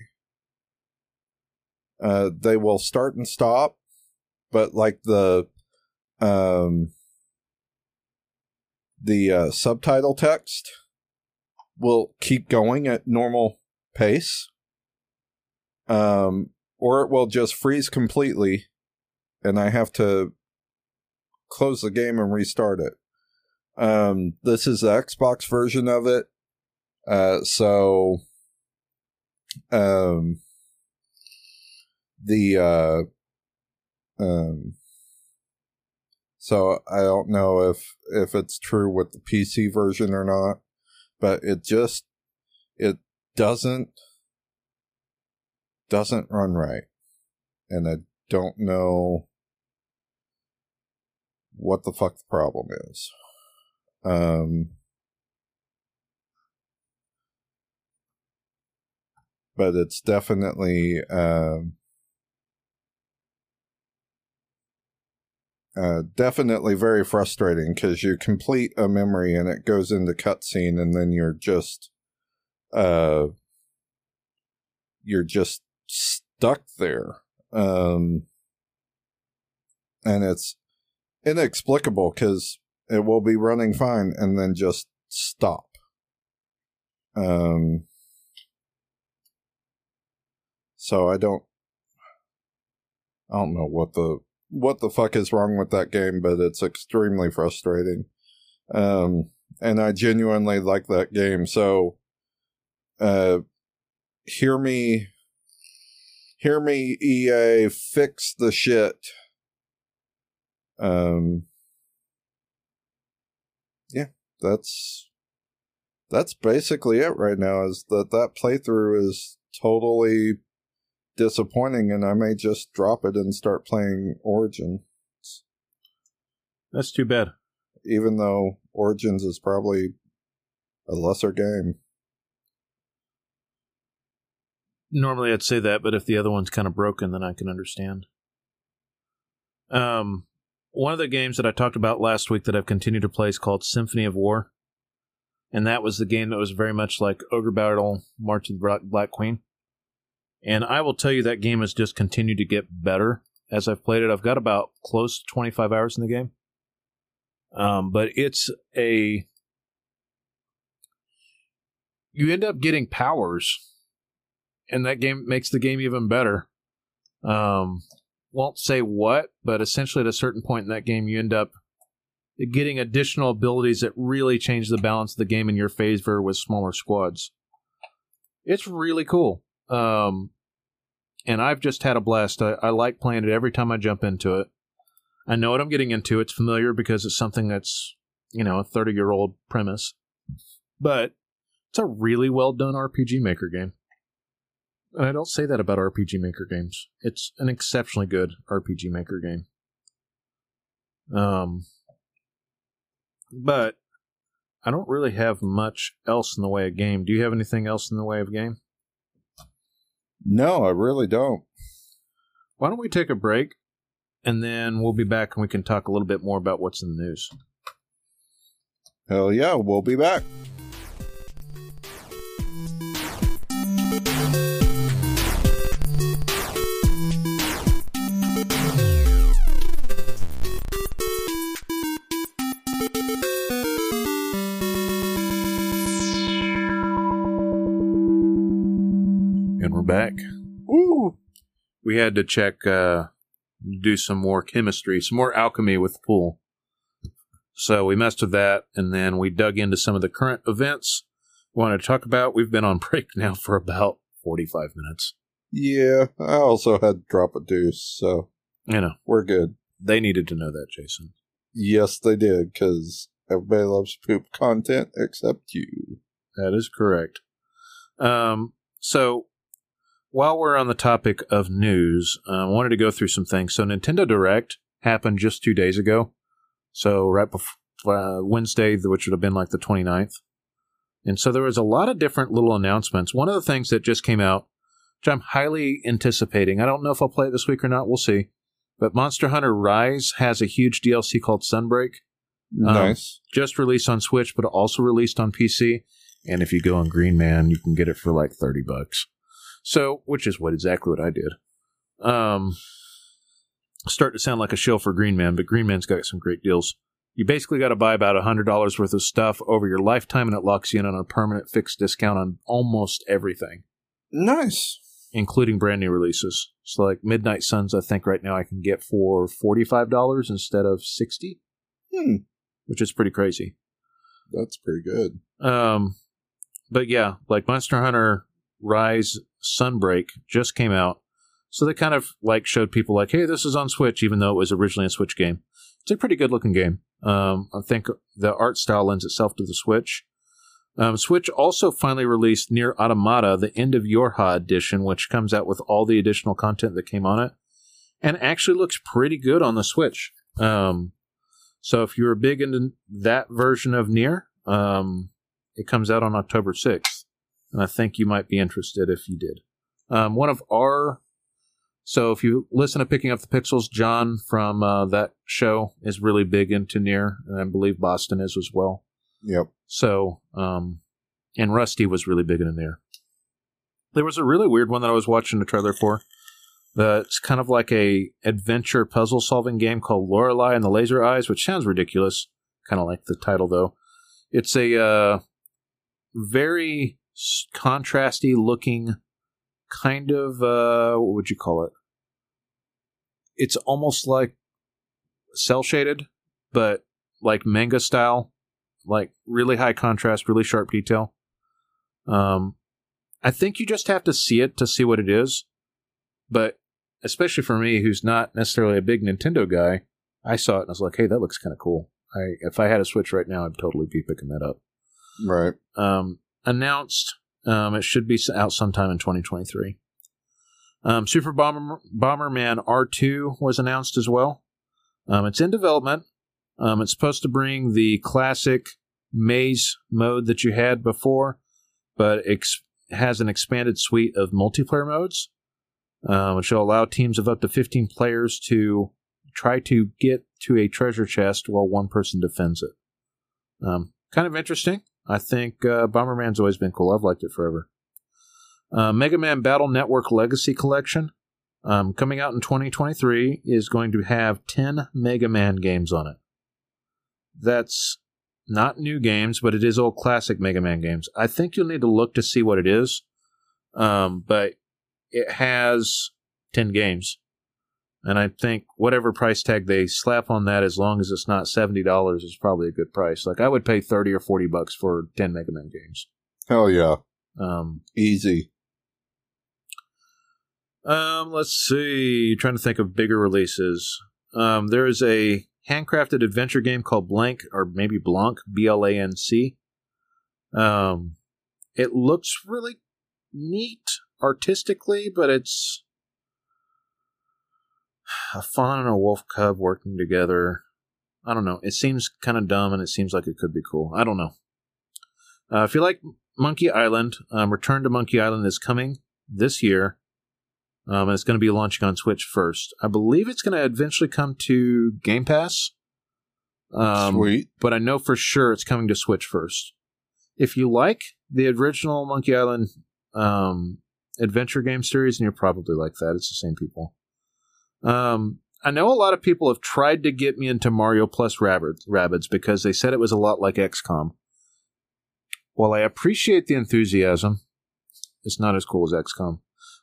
They will start and stop, but like the subtitle text will keep going at normal pace, or it will just freeze completely, and I have to close the game and restart it. This is the Xbox version of it, so so I don't know if it's true with the PC version or not, but it doesn't run right. And I don't know what the fuck the problem is. But it's definitely definitely very frustrating, because you complete a memory and it goes into cutscene, and then you're just stuck there, and it's inexplicable, because it will be running fine and then just stop. So I don't know what the fuck is wrong with that game, but it's extremely frustrating. And I genuinely like that game. So, hear me, EA, fix the shit. Yeah, that's basically it right now, is that playthrough is totally disappointing, and I may just drop it and start playing Origins. That's too bad. Even though Origins is probably a lesser game. Normally I'd say that, but if the other one's kind of broken, then I can understand. One of the games that I talked about last week that I've continued to play is called Symphony of War, and that was the game that was very much like Ogre Battle, March of the Black Queen. And I will tell you, that game has just continued to get better as I've played it. I've got about close to 25 hours in the game. But it's you end up getting powers, and that game makes the game even better. Won't say what, but essentially at a certain point in that game, you end up getting additional abilities that really change the balance of the game in your favor with smaller squads. It's really cool. And I've just had a blast. I like playing it every time I jump into it. I know what I'm getting into. It's familiar because it's something that's, a 30-year-old premise. But it's a really well-done RPG Maker game. And I don't say that about RPG Maker games. It's an exceptionally good RPG Maker game. But I don't really have much else in the way of game. Do you have anything else in the way of game? No, I really don't. Why don't we take a break, and then we'll be back and we can talk a little bit more about what's in the news. Hell yeah, we'll be back. Back. Ooh. We had to check, do some more chemistry, some more alchemy with the pool. So we messed with that, and then we dug into some of the current events we want to talk about. We've been on break now for about 45 minutes. Yeah, I also had to drop a deuce, so we're good. They needed to know that, Jason. Yes, they did, because everybody loves poop content except you. That is correct. So while we're on the topic of news, I wanted to go through some things. So Nintendo Direct happened just 2 days ago. So right before Wednesday, which would have been like the 29th. And so there was a lot of different little announcements. One of the things that just came out, which I'm highly anticipating. I don't know if I'll play it this week or not. We'll see. But Monster Hunter Rise has a huge DLC called Sunbreak. Nice. Just released on Switch, but also released on PC. And if you go on Green Man, you can get it for like $30. So, which is exactly what I did. Start to sound like a shill for Green Man, but Green Man's got some great deals. You basically got to buy about $100 worth of stuff over your lifetime, and it locks you in on a permanent fixed discount on almost everything. Nice. Including brand new releases. So like Midnight Suns, I think right now I can get for $45 instead of $60. Which is pretty crazy. That's pretty good. But yeah, like Monster Hunter Rise Sunbreak just came out. So they kind of like showed people like, hey, this is on Switch, even though it was originally a Switch game. It's a pretty good looking game. I think the art style lends itself to the Switch. Switch also finally released Nier Automata, the End of Yorha edition, which comes out with all the additional content that came on it, and actually looks pretty good on the Switch. So if you're big into that version of Nier, it comes out on October 6th, and I think you might be interested if you did. So if you listen to Picking Up the Pixels, John from that show is really big into Nier, and I believe Boston is as well. Yep. So, and Rusty was really big in there. There was a really weird one that I was watching the trailer for. It's kind of like a adventure puzzle solving game called Lorelei and the Laser Eyes, which sounds ridiculous. Kind of like the title, though. It's a very contrasty looking kind of, what would you call it? It's almost like cel shaded, but like manga style. Like, really high contrast, really sharp detail. I think you just have to see it to see what it is. But, especially for me, who's not necessarily a big Nintendo guy, I saw it and I was like, hey, that looks kind of cool. If I had a Switch right now, I'd totally be picking that up. Right. Announced, it should be out sometime in 2023. Super Bomberman R2 was announced as well. It's in development. It's supposed to bring the classic maze mode that you had before, but has an expanded suite of multiplayer modes, which will allow teams of up to 15 players to try to get to a treasure chest while one person defends it. Kind of interesting. I think Bomberman's always been cool. I've liked it forever. Mega Man Battle Network Legacy Collection, coming out in 2023, is going to have 10 Mega Man games on it. That's not new games, but it is old classic Mega Man games. I think you'll need to look to see what it is, but it has 10 games. And I think whatever price tag they slap on that, as long as it's not $70, is probably a good price. Like, I would pay $30 or $40 for 10 Mega Man games. Hell yeah. Easy. Let's see. Trying to think of bigger releases. There is a handcrafted adventure game called Blank, or maybe Blanc, B-L-A-N-C. It looks really neat artistically, but it's a fawn and a wolf cub working together. I don't know. It seems kind of dumb, and it seems like it could be cool. I don't know. If you like Monkey Island, Return to Monkey Island is coming this year. And it's going to be launching on Switch first. I believe it's going to eventually come to Game Pass. Sweet. But I know for sure it's coming to Switch first. If you like the original Monkey Island adventure game series, and you'll probably like that. It's the same people. I know a lot of people have tried to get me into Mario Plus Rabbids because they said it was a lot like XCOM. While I appreciate the enthusiasm, it's not as cool as XCOM.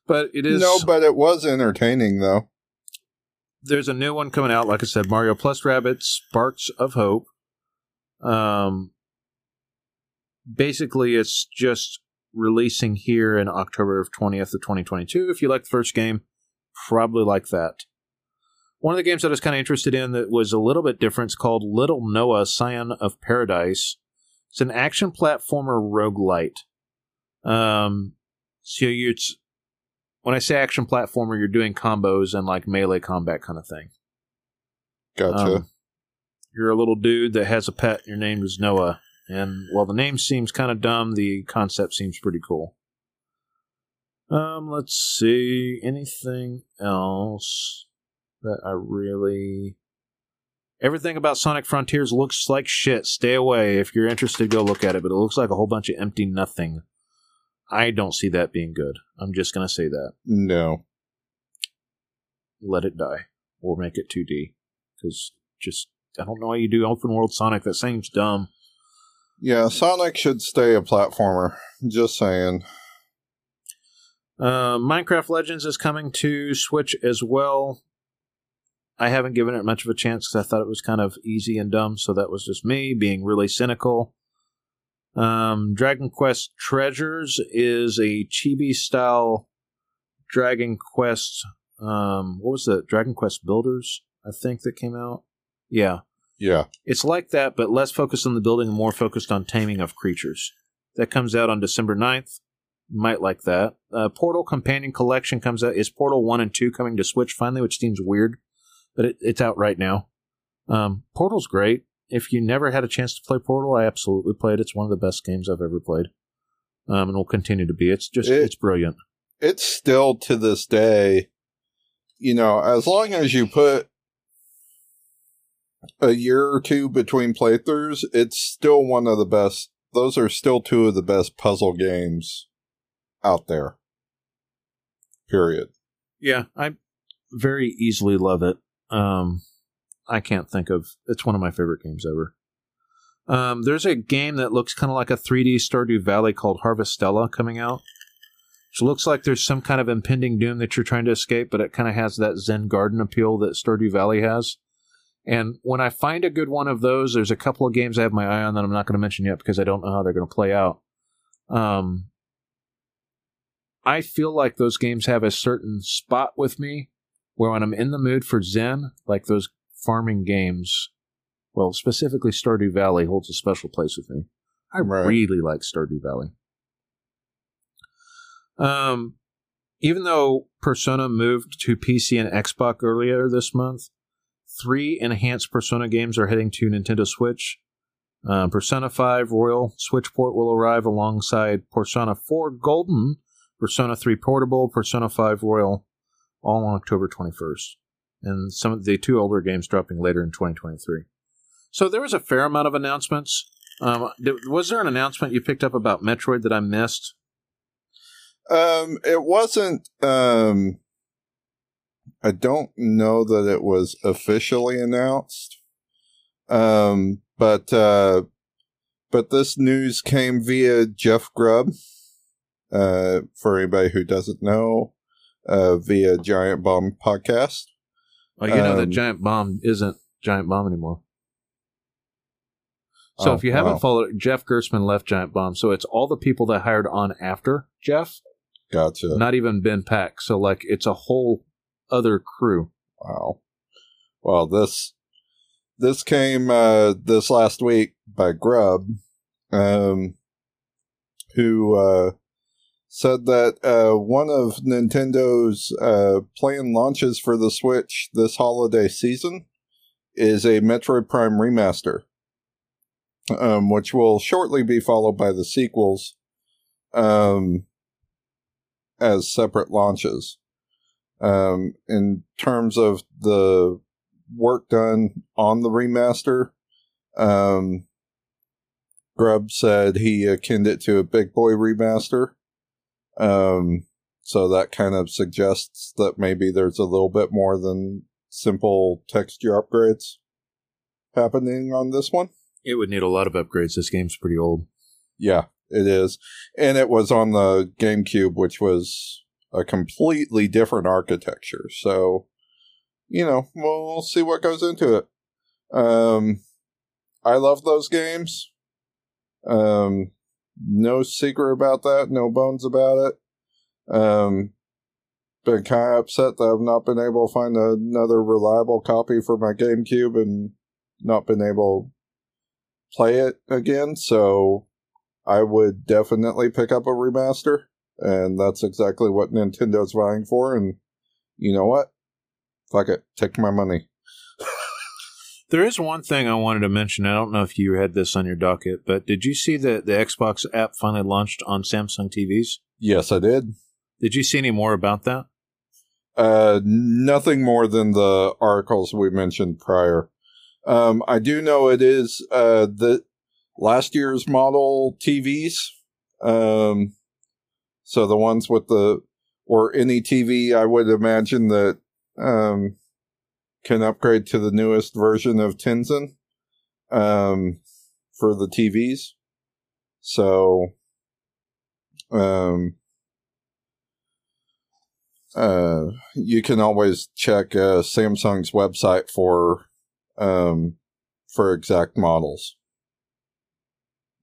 But it is. No, but it was entertaining, though. There's a new one coming out, like I said, Mario Plus Rabbids, Sparks of Hope. Basically, it's just releasing here in October of 20th of 2022. If you like the first game, probably like that. One of the games that I was kind of interested in that was a little bit different is called Little Noah, Scion of Paradise. It's an action platformer roguelite. When I say action platformer, you're doing combos and like melee combat kind of thing. Gotcha. You're a little dude that has a pet. Your name is Noah. And while the name seems kind of dumb, the concept seems pretty cool. Let's see. Anything else that I really... Everything about Sonic Frontiers looks like shit. Stay away. If you're interested, go look at it. But it looks like a whole bunch of empty nothing. I don't see that being good. I'm just going to say that. No. Let it die. Or make it 2D. Because just... I don't know how you do open world Sonic. That seems dumb. Yeah, Sonic should stay a platformer. Just saying. Minecraft Legends is coming to Switch as well. I haven't given it much of a chance because I thought it was kind of easy and dumb, so that was just me being really cynical. Dragon Quest Treasures is a chibi-style Dragon Quest... what was that? Dragon Quest Builders, I think, that came out? Yeah. Yeah. It's like that, but less focused on the building and more focused on taming of creatures. That comes out on December 9th. Might like that. Portal Companion Collection comes out. Is Portal 1 and 2 coming to Switch finally, which seems weird. But it's out right now. Portal's great. If you never had a chance to play Portal, I absolutely play it. It's one of the best games I've ever played. And will continue to be. It's brilliant. It's still, to this day, you know, as long as you put a year or two between playthroughs, it's still one of the best. Those are still two of the best puzzle games out there. Period. Yeah, I very easily love it. I can't think of... It's one of my favorite games ever. There's a game that looks kind of like a 3D Stardew Valley called Harvestella coming out. Which looks like there's some kind of impending doom that you're trying to escape, but it kind of has that Zen Garden appeal that Stardew Valley has. And when I find a good one of those, there's a couple of games I have my eye on that I'm not going to mention yet because I don't know how they're going to play out. I feel like those games have a certain spot with me where when I'm in the mood for Zen, like those farming games, well, specifically Stardew Valley holds a special place with me. I really like Stardew Valley. Even though Persona moved to PC and Xbox earlier this month, 3 enhanced Persona games are heading to Nintendo Switch. Persona 5 Royal Switch port will arrive alongside Persona 4 Golden, Persona 3 Portable, Persona 5 Royal, all on October 21st. And some of the 2 older games dropping later in 2023. So there was a fair amount of announcements. Was there an announcement you picked up about Metroid that I missed? It wasn't... I don't know that it was officially announced, but this news came via Jeff Grubb, for anybody who doesn't know, via Giant Bomb podcast. Well, you know that Giant Bomb isn't Giant Bomb anymore. So if you haven't followed it, Jeff Gerstmann left Giant Bomb, so it's all the people that hired on after Jeff. Gotcha. Not even Ben Pack. So like it's a whole other crew. Wow. Well, this came this last week by Grubb, who said that one of Nintendo's planned launches for the Switch this holiday season is a Metroid Prime remaster, which will shortly be followed by the sequels as separate launches. In terms of the work done on the remaster, Grubb said he akined it to a big boy remaster. So that kind of suggests that maybe there's a little bit more than simple texture upgrades happening on this one. It would need a lot of upgrades. This game's pretty old. Yeah, it is. And it was on the GameCube, which was a completely different architecture. So, you know, we'll see what goes into it. I love those games. No secret about that. No bones about it. Been kind of upset that I've not been able to find another reliable copy for my GameCube and not been able to play it again. So I would definitely pick up a remaster. And that's exactly what Nintendo's vying for. And you know what? Fuck it. Take my money. There is one thing I wanted to mention. I don't know if you had this on your docket, but did you see that the Xbox app finally launched on Samsung TVs? Yes, I did. Did you see any more about that? Nothing more than the articles we mentioned prior. I do know it is the last year's model TVs. So the ones with the, or any TV, I would imagine that can upgrade to the newest version of Tizen for the TVs. So, you can always check Samsung's website for exact models.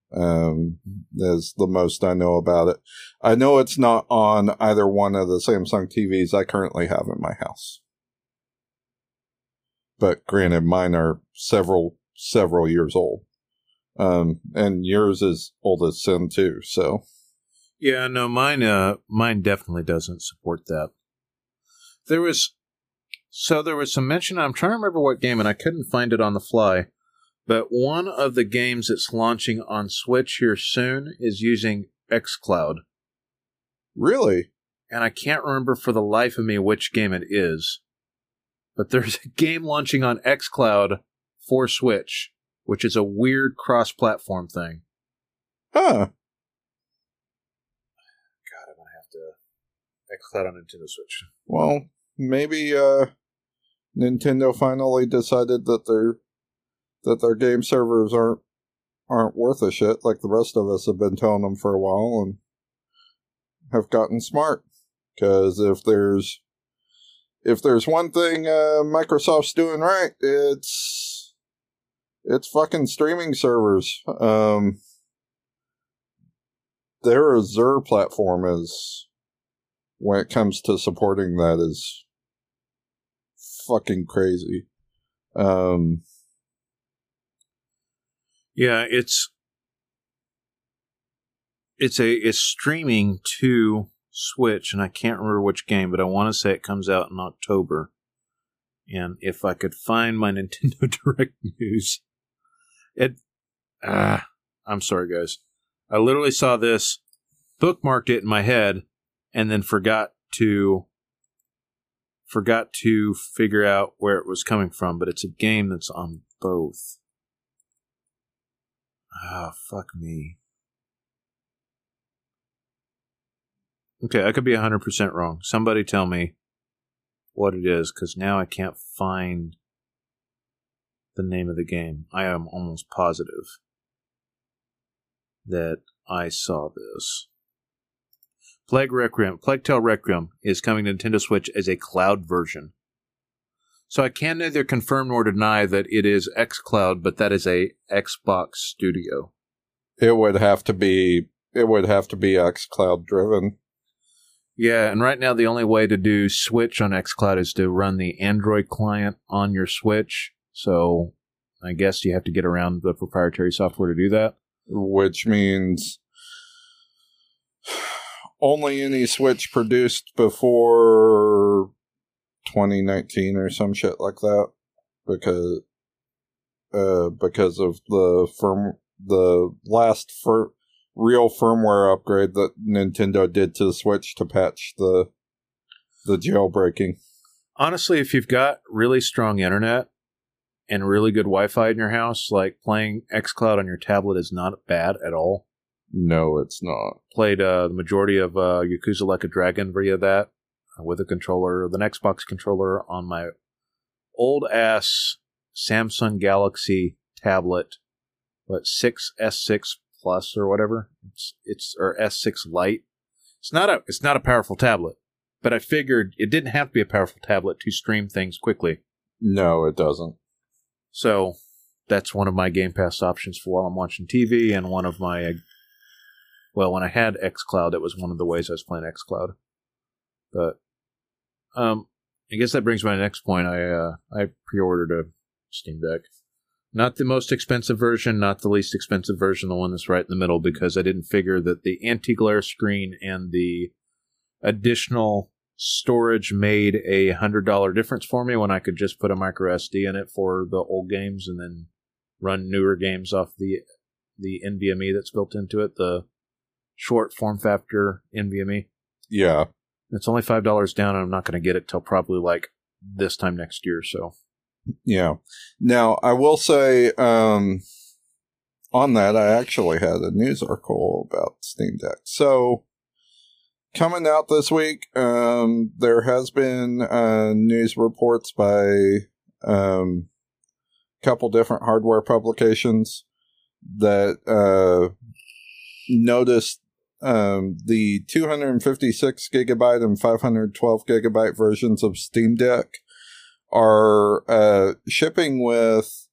That's the most I know about it. I know it's not on either one of the Samsung TVs I currently have in my house. But granted, mine are several years old. And yours is old as sin too, so. Yeah, no, mine definitely doesn't support that. There was some mention, I'm trying to remember what game, and I couldn't find it on the fly. But one of the games that's launching on Switch here soon is using xCloud. Really? And I can't remember for the life of me which game it is. But there's a game launching on xCloud for Switch, which is a weird cross-platform thing. Huh. God, I'm going to have to xCloud on Nintendo Switch. Well, maybe Nintendo finally decided that their game servers aren't worth a shit, like the rest of us have been telling them for a while, and have gotten smart. Because if there's one thing Microsoft's doing right, it's fucking streaming servers. Their Azure platform is, when it comes to supporting that, is fucking crazy. Yeah, it's streaming to Switch, and I can't remember which game, but I want to say it comes out in October. And if I could find my Nintendo Direct news, I'm sorry, guys. I literally saw this, bookmarked it in my head, and then forgot to figure out where it was coming from. But it's a game that's on both. Ah, oh, fuck me. Okay, I could be 100% wrong. Somebody tell me what it is, because now I can't find the name of the game. I am almost positive that I saw this. Plague Tale Requiem is coming to Nintendo Switch as a cloud version. So I can neither confirm nor deny that it is xCloud, but that is a Xbox Studio. It would have to be xCloud driven. Yeah, and right now the only way to do Switch on xCloud is to run the Android client on your Switch. So I guess you have to get around the proprietary software to do that. Which means only any Switch produced before 2019 or some shit like that, because of the last real firmware upgrade that Nintendo did to the Switch to patch the jailbreaking. Honestly, if you've got really strong internet and really good Wi-Fi in your house, like, playing xCloud on your tablet is not bad at all. No, it's not. Played the majority of Yakuza Like a Dragon via that. With a controller, the Xbox controller on my old ass Samsung Galaxy tablet, but S6 Plus or whatever. It's or S6 Lite. It's not a powerful tablet, but I figured it didn't have to be a powerful tablet to stream things quickly. No, it doesn't. So that's one of my Game Pass options for while I'm watching TV, and one of my, well, when I had xCloud, it was one of the ways I was playing xCloud. But I guess that brings me to my next point. I pre-ordered a Steam Deck. Not the most expensive version, not the least expensive version, the one that's right in the middle, because I didn't figure that the anti-glare screen and the additional storage made a $100 difference for me when I could just put a micro SD in it for the old games and then run newer games off the NVMe that's built into it, the short form factor NVMe. Yeah. It's only $5 down, and I'm not going to get it till probably like this time next year or so. Yeah. Now, I will say on that, I actually had a news article about Steam Deck. So, coming out this week, there has been news reports by a couple different hardware publications that noticed the 256 gigabyte and 512 gigabyte versions of Steam Deck are shipping with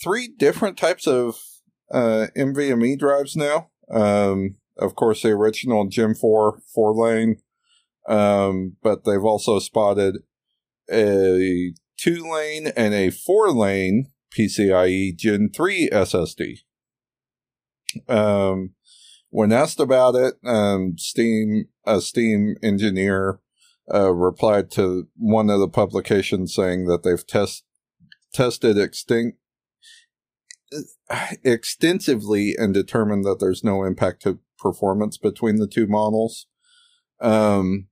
three different types of NVMe drives now. Of course, the original Gen 4 4-lane, but they've also spotted a 2-lane and a 4-lane PCIe Gen 3 SSD. When asked about it, a Steam engineer replied to one of the publications saying that they've tested extensively and determined that there's no impact to performance between the two models. And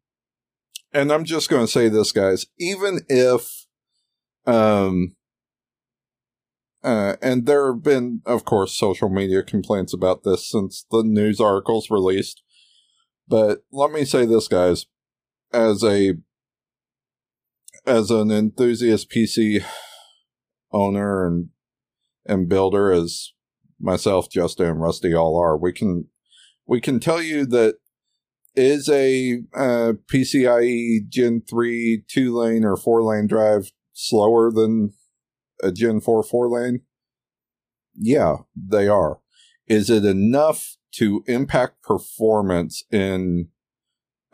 I'm just going to say this, guys, even if and there have been, of course, social media complaints about this since the news article's released. But let me say this, guys, as an enthusiast PC owner and builder, as myself, Justin, and Rusty all are, we can tell you that is a PCIe Gen 3 2-lane or 4-lane drive slower than a Gen 4 4-lane? Yeah, they are. Is it enough to impact performance in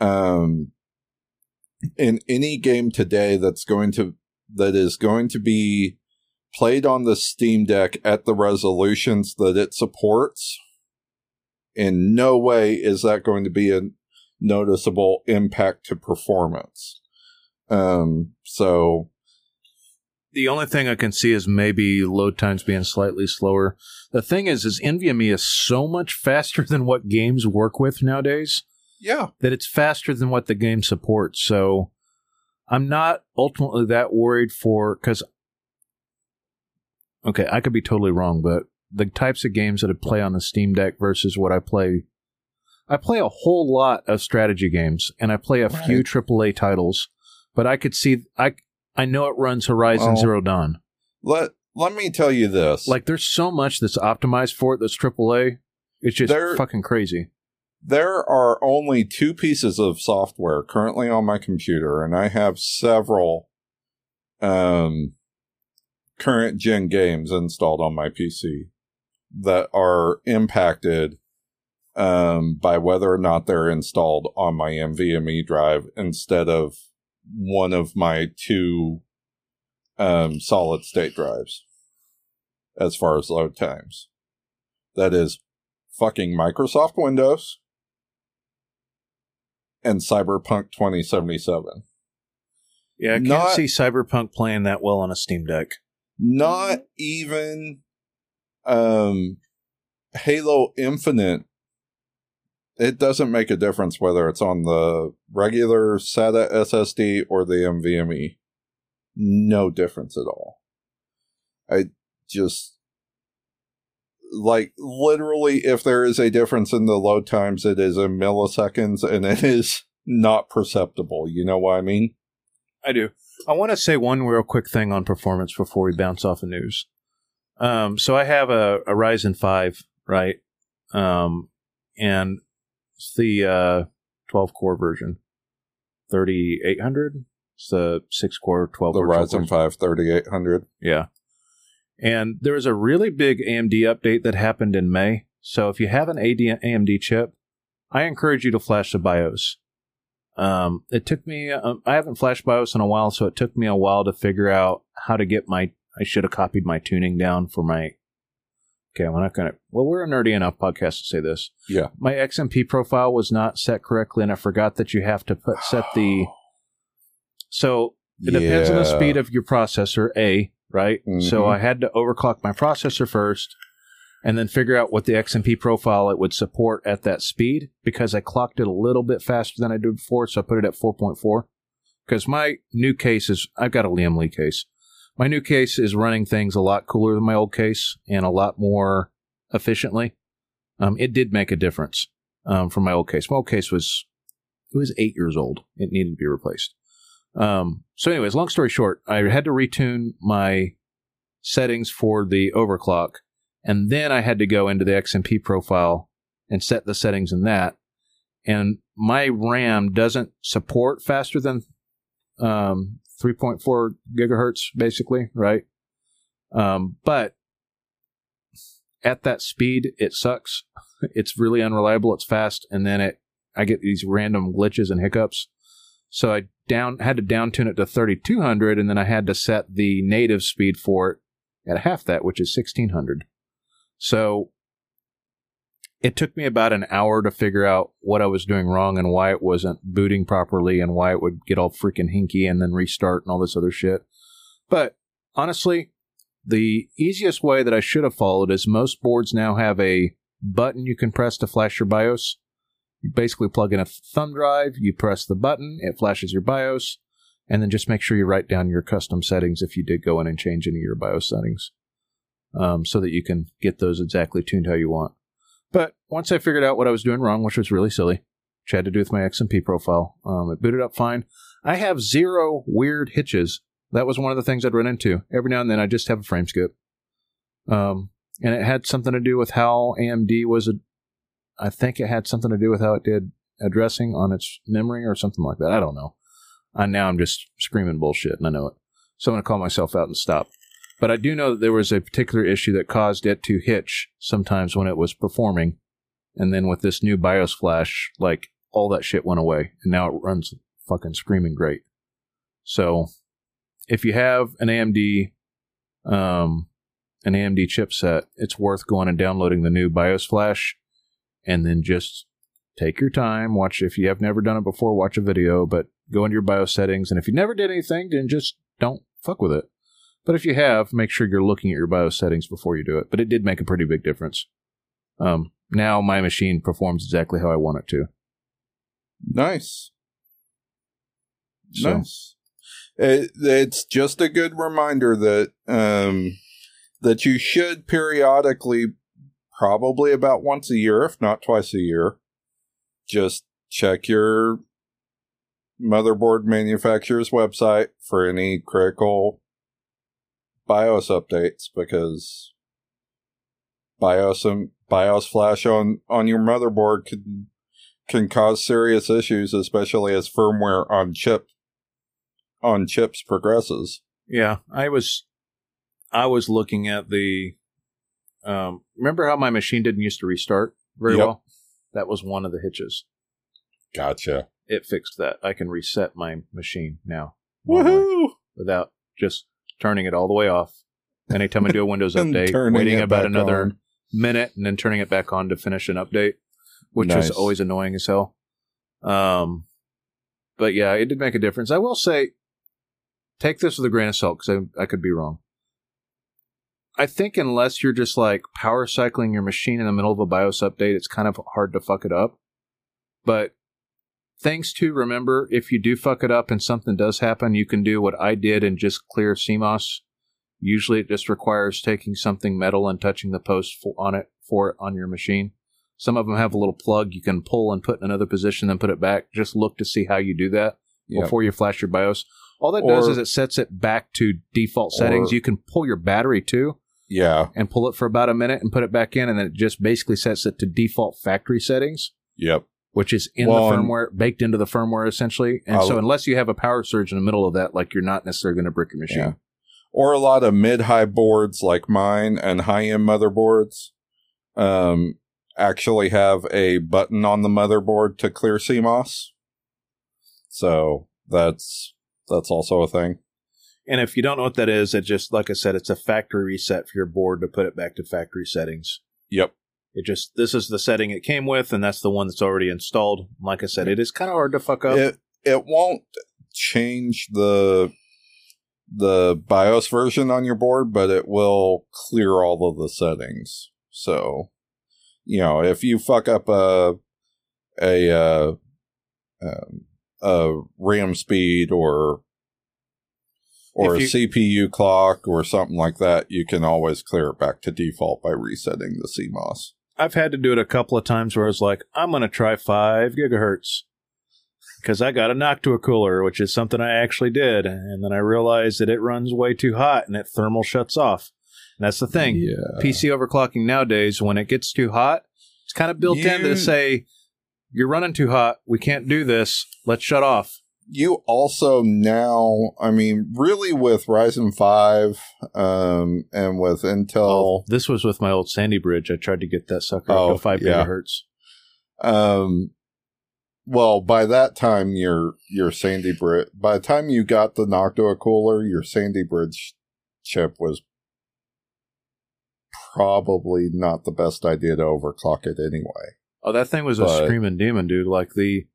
any game today that is going to be played on the Steam Deck at the resolutions that it supports? In no way is that going to be a noticeable impact to performance. So the only thing I can see is maybe load times being slightly slower. The thing is NVMe is so much faster than what games work with nowadays. Yeah. That it's faster than what the game supports. So I'm not ultimately that worried because, okay, I could be totally wrong, but the types of games that I play on the Steam Deck versus what I play a whole lot of strategy games, and I play a few AAA titles, but I could see, I know it runs Horizon Zero Dawn. Let me tell you this. Like, there's so much that's optimized for it that's AAA. It's just fucking crazy. There are only two pieces of software currently on my computer, and I have several current-gen games installed on my PC that are impacted by whether or not they're installed on my NVMe drive instead of one of my two solid state drives as far as load times. That is fucking Microsoft Windows and Cyberpunk 2077. Yeah, I can't see Cyberpunk playing that well on a Steam Deck. Not even Halo Infinite. It doesn't make a difference whether it's on the regular SATA SSD or the NVMe. No difference at all. I just... Like, literally, if there is a difference in the load times, it is in milliseconds, and it is not perceptible. You know what I mean? I do. I want to say one real quick thing on performance before we bounce off the news. So I have a Ryzen 5, right? And... It's the 12-core version. 3800? It's the 6-core, 12-core. The Ryzen 5 3800. Yeah. And there was a really big AMD update that happened in May. So if you have an AMD chip, I encourage you to flash the BIOS. It took me... I haven't flashed BIOS in a while, so it took me a while to figure out how to get my... I should have copied my tuning down for my Okay, we're not going to... Well, we're a nerdy enough podcast to say this. Yeah. My XMP profile was not set correctly, and I forgot that you have to put, set the... So, it depends on the speed of your processor, A, right? Mm-hmm. So, I had to overclock my processor first, and then figure out what the XMP profile it would support at that speed, because I clocked it a little bit faster than I did before, so I put it at 4.4. Because my new case is... I've got a Liam Lee case. My new case is running things a lot cooler than my old case and a lot more efficiently. It did make a difference from my old case. My old case was, it was 8 years old. It needed to be replaced. So anyways, long story short, I had to retune my settings for the overclock, and then I had to go into the XMP profile and set the settings in that. And my RAM doesn't support faster than 3.4 gigahertz, basically, right? But at that speed, it sucks. It's really unreliable. It's fast, and then I get these random glitches and hiccups. So I had to downtune it to 3200, and then I had to set the native speed for it at half that, which is 1600. So it took me about an hour to figure out what I was doing wrong and why it wasn't booting properly and why it would get all freaking hinky and then restart and all this other shit. But honestly, the easiest way that I should have followed is most boards now have a button you can press to flash your BIOS. You basically plug in a thumb drive, you press the button, it flashes your BIOS, and then just make sure you write down your custom settings if you did go in and change any of your BIOS settings, so that you can get those exactly tuned how you want. But once I figured out what I was doing wrong, which was really silly, which I had to do with my XMP profile, it booted up fine. I have zero weird hitches. That was one of the things I'd run into. Every now and then, I just have a frame skip. And it had something to do with how AMD was, I think it had something to do with how it did addressing on its memory or something like that. I don't know. Now I'm just screaming bullshit, and I know it. So I'm going to call myself out and stop. But I do know that there was a particular issue that caused it to hitch sometimes when it was performing. And then with this new BIOS flash, like, all that shit went away. And now it runs fucking screaming great. So, if you have an AMD chipset, it's worth going and downloading the new BIOS flash. And then just take your time. Watch, if you have never done it before, watch a video. But go into your BIOS settings. And if you never did anything, then just don't fuck with it. But if you have, make sure you're looking at your BIOS settings before you do it. But it did make a pretty big difference. Now my machine performs exactly how I want it to. Nice. So. Nice. It's just a good reminder that that you should periodically, probably about once a year, if not twice a year, just check your motherboard manufacturer's website for any critical BIOS updates, because BIOS flash on your motherboard can cause serious issues, especially as firmware on chips progresses. Yeah, I was looking at the remember how my machine didn't used to restart very well? That was one of the hitches. Gotcha. It fixed that. I can reset my machine now. Woohoo! Without just turning it all the way off. Anytime I do a Windows update, waiting about another minute and then turning it back on to finish an update, which is always annoying as hell. But yeah, it did make a difference. I will say, take this with a grain of salt, because I could be wrong. I think unless you're just like power cycling your machine in the middle of a BIOS update, it's kind of hard to fuck it up. But things to remember, if you do fuck it up and something does happen, you can do what I did and just clear CMOS. Usually it just requires taking something metal and touching the post for it on your machine. Some of them have a little plug you can pull and put in another position, then put it back. Just look to see how you do that before you flash your BIOS. All that does is it sets it back to default settings. You can pull your battery too. Yeah. And pull it for about a minute and put it back in, and then it just basically sets it to default factory settings. Yep. Which is in the firmware, baked into the firmware, essentially. And so unless you have a power surge in the middle of that, like, you're not necessarily going to brick your machine. Yeah. Or a lot of mid-high boards like mine and high-end motherboards actually have a button on the motherboard to clear CMOS. So that's also a thing. And if you don't know what that is, it just, like I said, it's a factory reset for your board to put it back to factory settings. Yep. It just, this is the setting it came with, and that's the one that's already installed. Like I said, it is kind of hard to fuck up. It won't change the BIOS version on your board, but it will clear all of the settings. So, you know, if you fuck up a RAM speed or a CPU clock or something like that, you can always clear it back to default by resetting the CMOS. I've had to do it a couple of times where I was like, I'm going to try 5 gigahertz because I got a Noctua cooler, which is something I actually did. And then I realized that it runs way too hot and it thermal shuts off. And that's the thing. Yeah. PC overclocking nowadays, when it gets too hot, it's kind of built in to say, you're running too hot. We can't do this. Let's shut off. You also now, I mean, really with Ryzen 5 and with Intel. Oh, this was with my old Sandy Bridge. I tried to get that sucker up to 5 gigahertz. Well, by that time, your Sandy Bridge, by the time you got the Noctua cooler, your Sandy Bridge chip was probably not the best idea to overclock it anyway. Oh, that thing was a screaming demon, dude. Like the...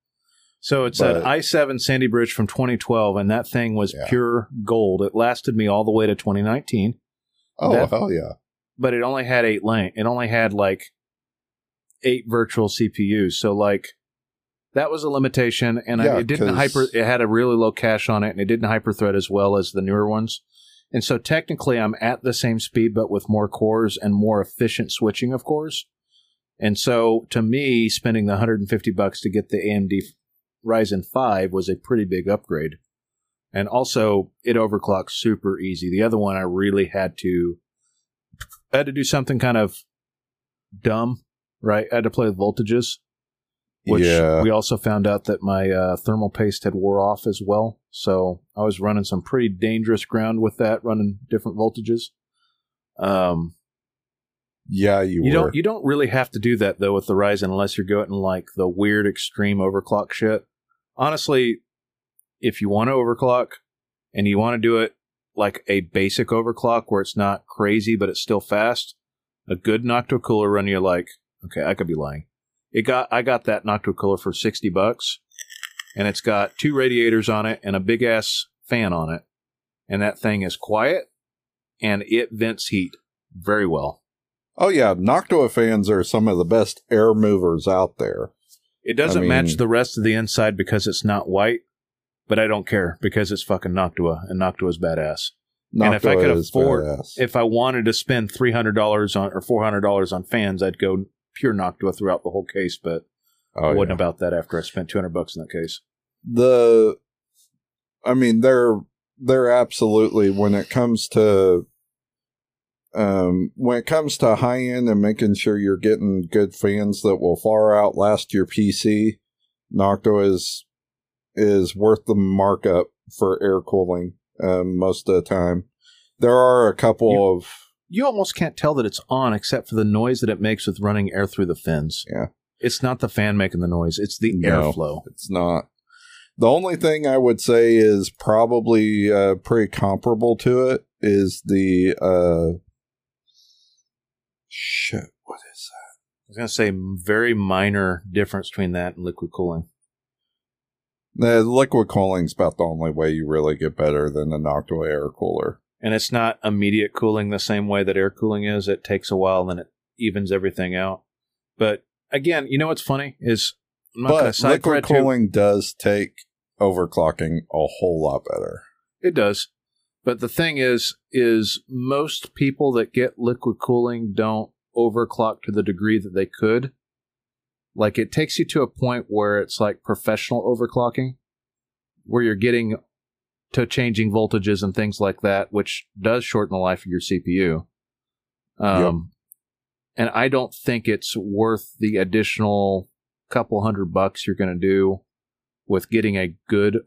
So it's an i7 Sandy Bridge from 2012, and that thing was pure gold. It lasted me all the way to 2019. Oh, hell yeah. But it only had 8 lanes. It only had, 8 virtual CPUs. So, that was a limitation, and it didn't it had a really low cache on it, and it didn't hyperthread as well as the newer ones. And so, technically, I'm at the same speed, but with more cores and more efficient switching of cores. And so, to me, spending the $150 to get the AMD Ryzen 5 was a pretty big upgrade. And also, it overclocked super easy. The other one, I really had to do something kind of dumb, right? I had to play with voltages, which we also found out that my thermal paste had wore off as well. So I was running some pretty dangerous ground with that, running different voltages. You don't really have to do that, though, with the Ryzen unless you're going the weird extreme overclock shit. Honestly, if you want to overclock and you want to do it like a basic overclock where it's not crazy but it's still fast, a good Noctua cooler run, you're like, okay, I could be lying. I got that Noctua cooler for $60, and it's got 2 radiators on it and a big-ass fan on it, and that thing is quiet, and it vents heat very well. Oh, yeah. Noctua fans are some of the best air movers out there. It doesn't match the rest of the inside because it's not white, but I don't care because it's fucking Noctua, and Noctua's badass. And if I could afford, if I wanted to spend $300 on or $400 on fans, I'd go pure Noctua throughout the whole case, but I wasn't about that after I spent $200 in that case. They're absolutely, when it comes to high end and making sure you're getting good fans that will far outlast your PC, Noctua is worth the markup for air cooling most of the time. There are a couple you almost can't tell that it's on except for the noise that it makes with running air through the fins. Yeah, it's not the fan making the noise; it's the airflow. It's not. The only thing I would say is probably pretty comparable to it is the. Shit, what is that? I was going to say very minor difference between that and liquid cooling. The liquid cooling's about the only way you really get better than a Noctua air cooler. And it's not immediate cooling the same way that air cooling is. It takes a while and it evens everything out. But again, you know what's funny is... liquid cooling does take overclocking a whole lot better. It does. But the thing is most people that get liquid cooling don't overclock to the degree that they could. Like, it takes you to a point where it's like professional overclocking, where you're getting to changing voltages and things like that, which does shorten the life of your CPU. And I don't think it's worth the additional couple $100 you're going to do with getting a good...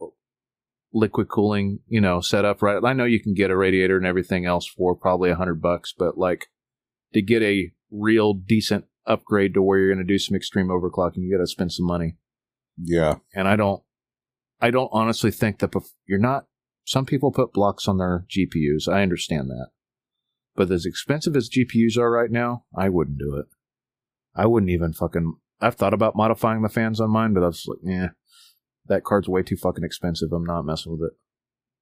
liquid cooling, set up right. I know you can get a radiator and everything else for probably $100, but to get a real decent upgrade to where you're going to do some extreme overclocking, you got to spend some money. Yeah, and I don't honestly think that you're not Some people put blocks on their GPUs. I understand that. But as expensive as GPUs are right now, I wouldn't do it. I wouldn't even fucking... I've thought about modifying the fans on mine, but I was like, eh, that card's way too fucking expensive. I'm not messing with it.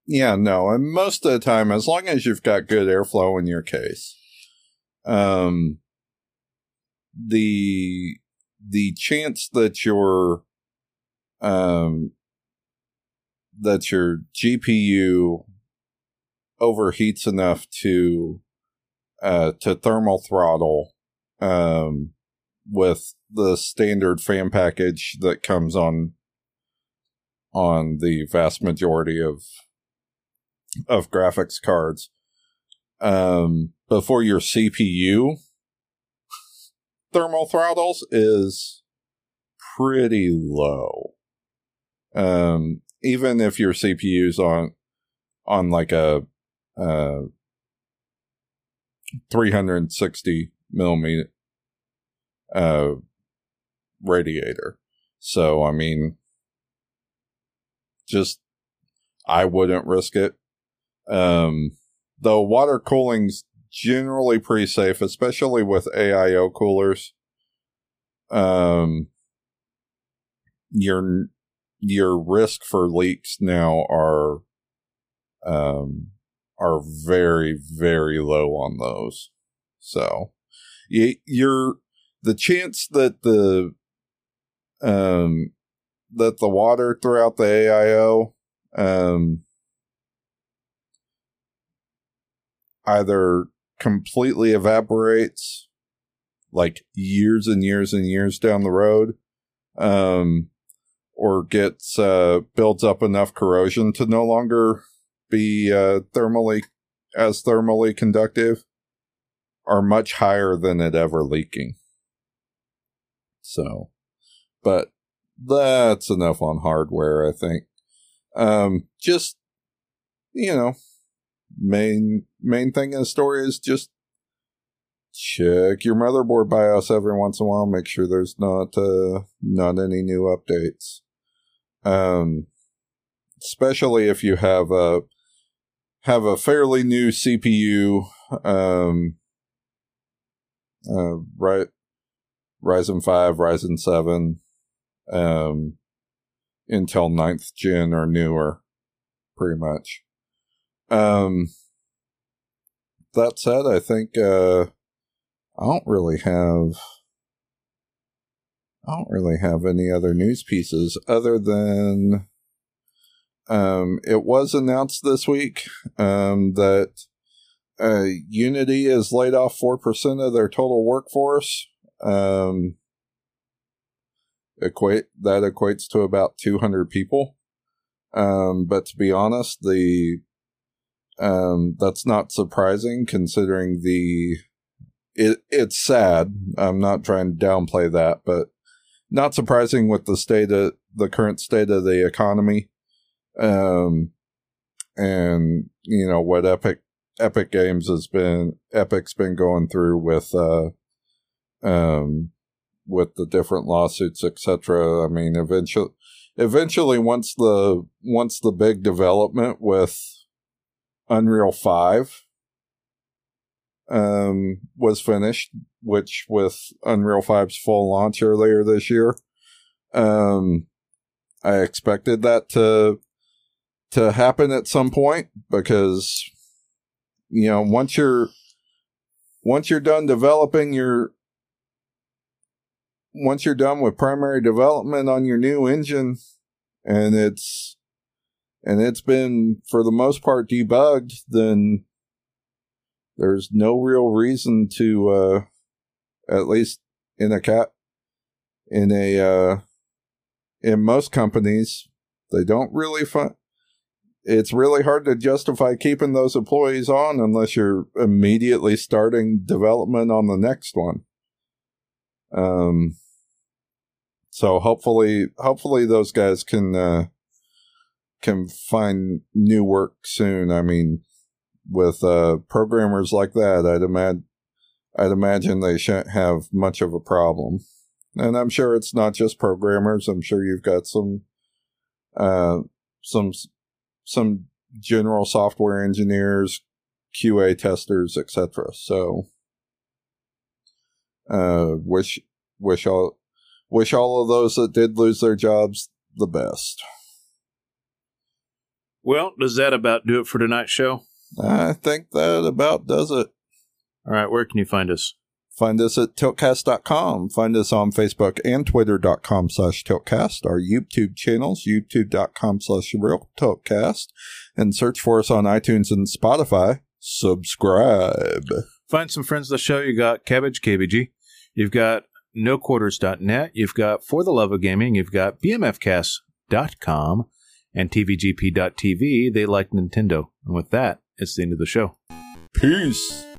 Yeah, no. And most of the time, as long as you've got good airflow in your case, the chance that your GPU overheats enough to thermal throttle with the standard fan package that comes on the vast majority of graphics cards before your CPU thermal throttles is pretty low. Even if your CPU's on like a 360 millimeter radiator. So, I mean, just, I wouldn't risk it. Though water cooling's generally pretty safe, especially with AIO coolers. Your risk for leaks now are very, very low on those. So the chance that the water throughout the AIO either completely evaporates like years and years and years down the road, or gets builds up enough corrosion to no longer be thermally conductive, are much higher than it ever leaking. So, but that's enough on hardware, I think. Just, you know, main thing in the story is just check your motherboard BIOS every once in a while. Make sure there's not any new updates. Especially if you have a fairly new CPU, right, Ryzen 5, Ryzen 7, Intel 9th gen or newer, pretty much. That said, I think I don't really have any other news pieces other than it was announced this week that Unity has laid off 4% of their total workforce. That equates to about 200 people. But to be honest, that's not surprising considering it's sad. I'm not trying to downplay that, but not surprising with the current state of the economy. And you know what Epic Games Epic's been going through with the different lawsuits, etc. I mean, eventually once the big development with Unreal 5 was finished, which with Unreal 5's full launch earlier this year, I expected that to happen at some point, because you know, once you're done with primary development on your new engine, and it's been, for the most part, debugged, then there's no real reason to, at least in most companies, they don't really it's really hard to justify keeping those employees on unless you're immediately starting development on the next one. So hopefully those guys can find new work soon. I mean, with programmers like that, I'd imagine they shouldn't have much of a problem. And I'm sure it's not just programmers. I'm sure you've got some general software engineers, QA testers, etc. So, wish all of those that did lose their jobs the best. Well, does that about do it for tonight's show? I think that about does it. All right, where can you find us? Find us at tiltcast.com. Find us on Facebook and Twitter.com/tiltcast. Our YouTube channels, youtube.com/realtiltcast. And search for us on iTunes and Spotify. Subscribe. Find some friends of the show. You got Cabbage, KBG. You've got NoQuarters.net. You've got For the Love of Gaming. You've got BMFcast.com. And TVGP.tv, they like Nintendo. And with that, it's the end of the show. Peace.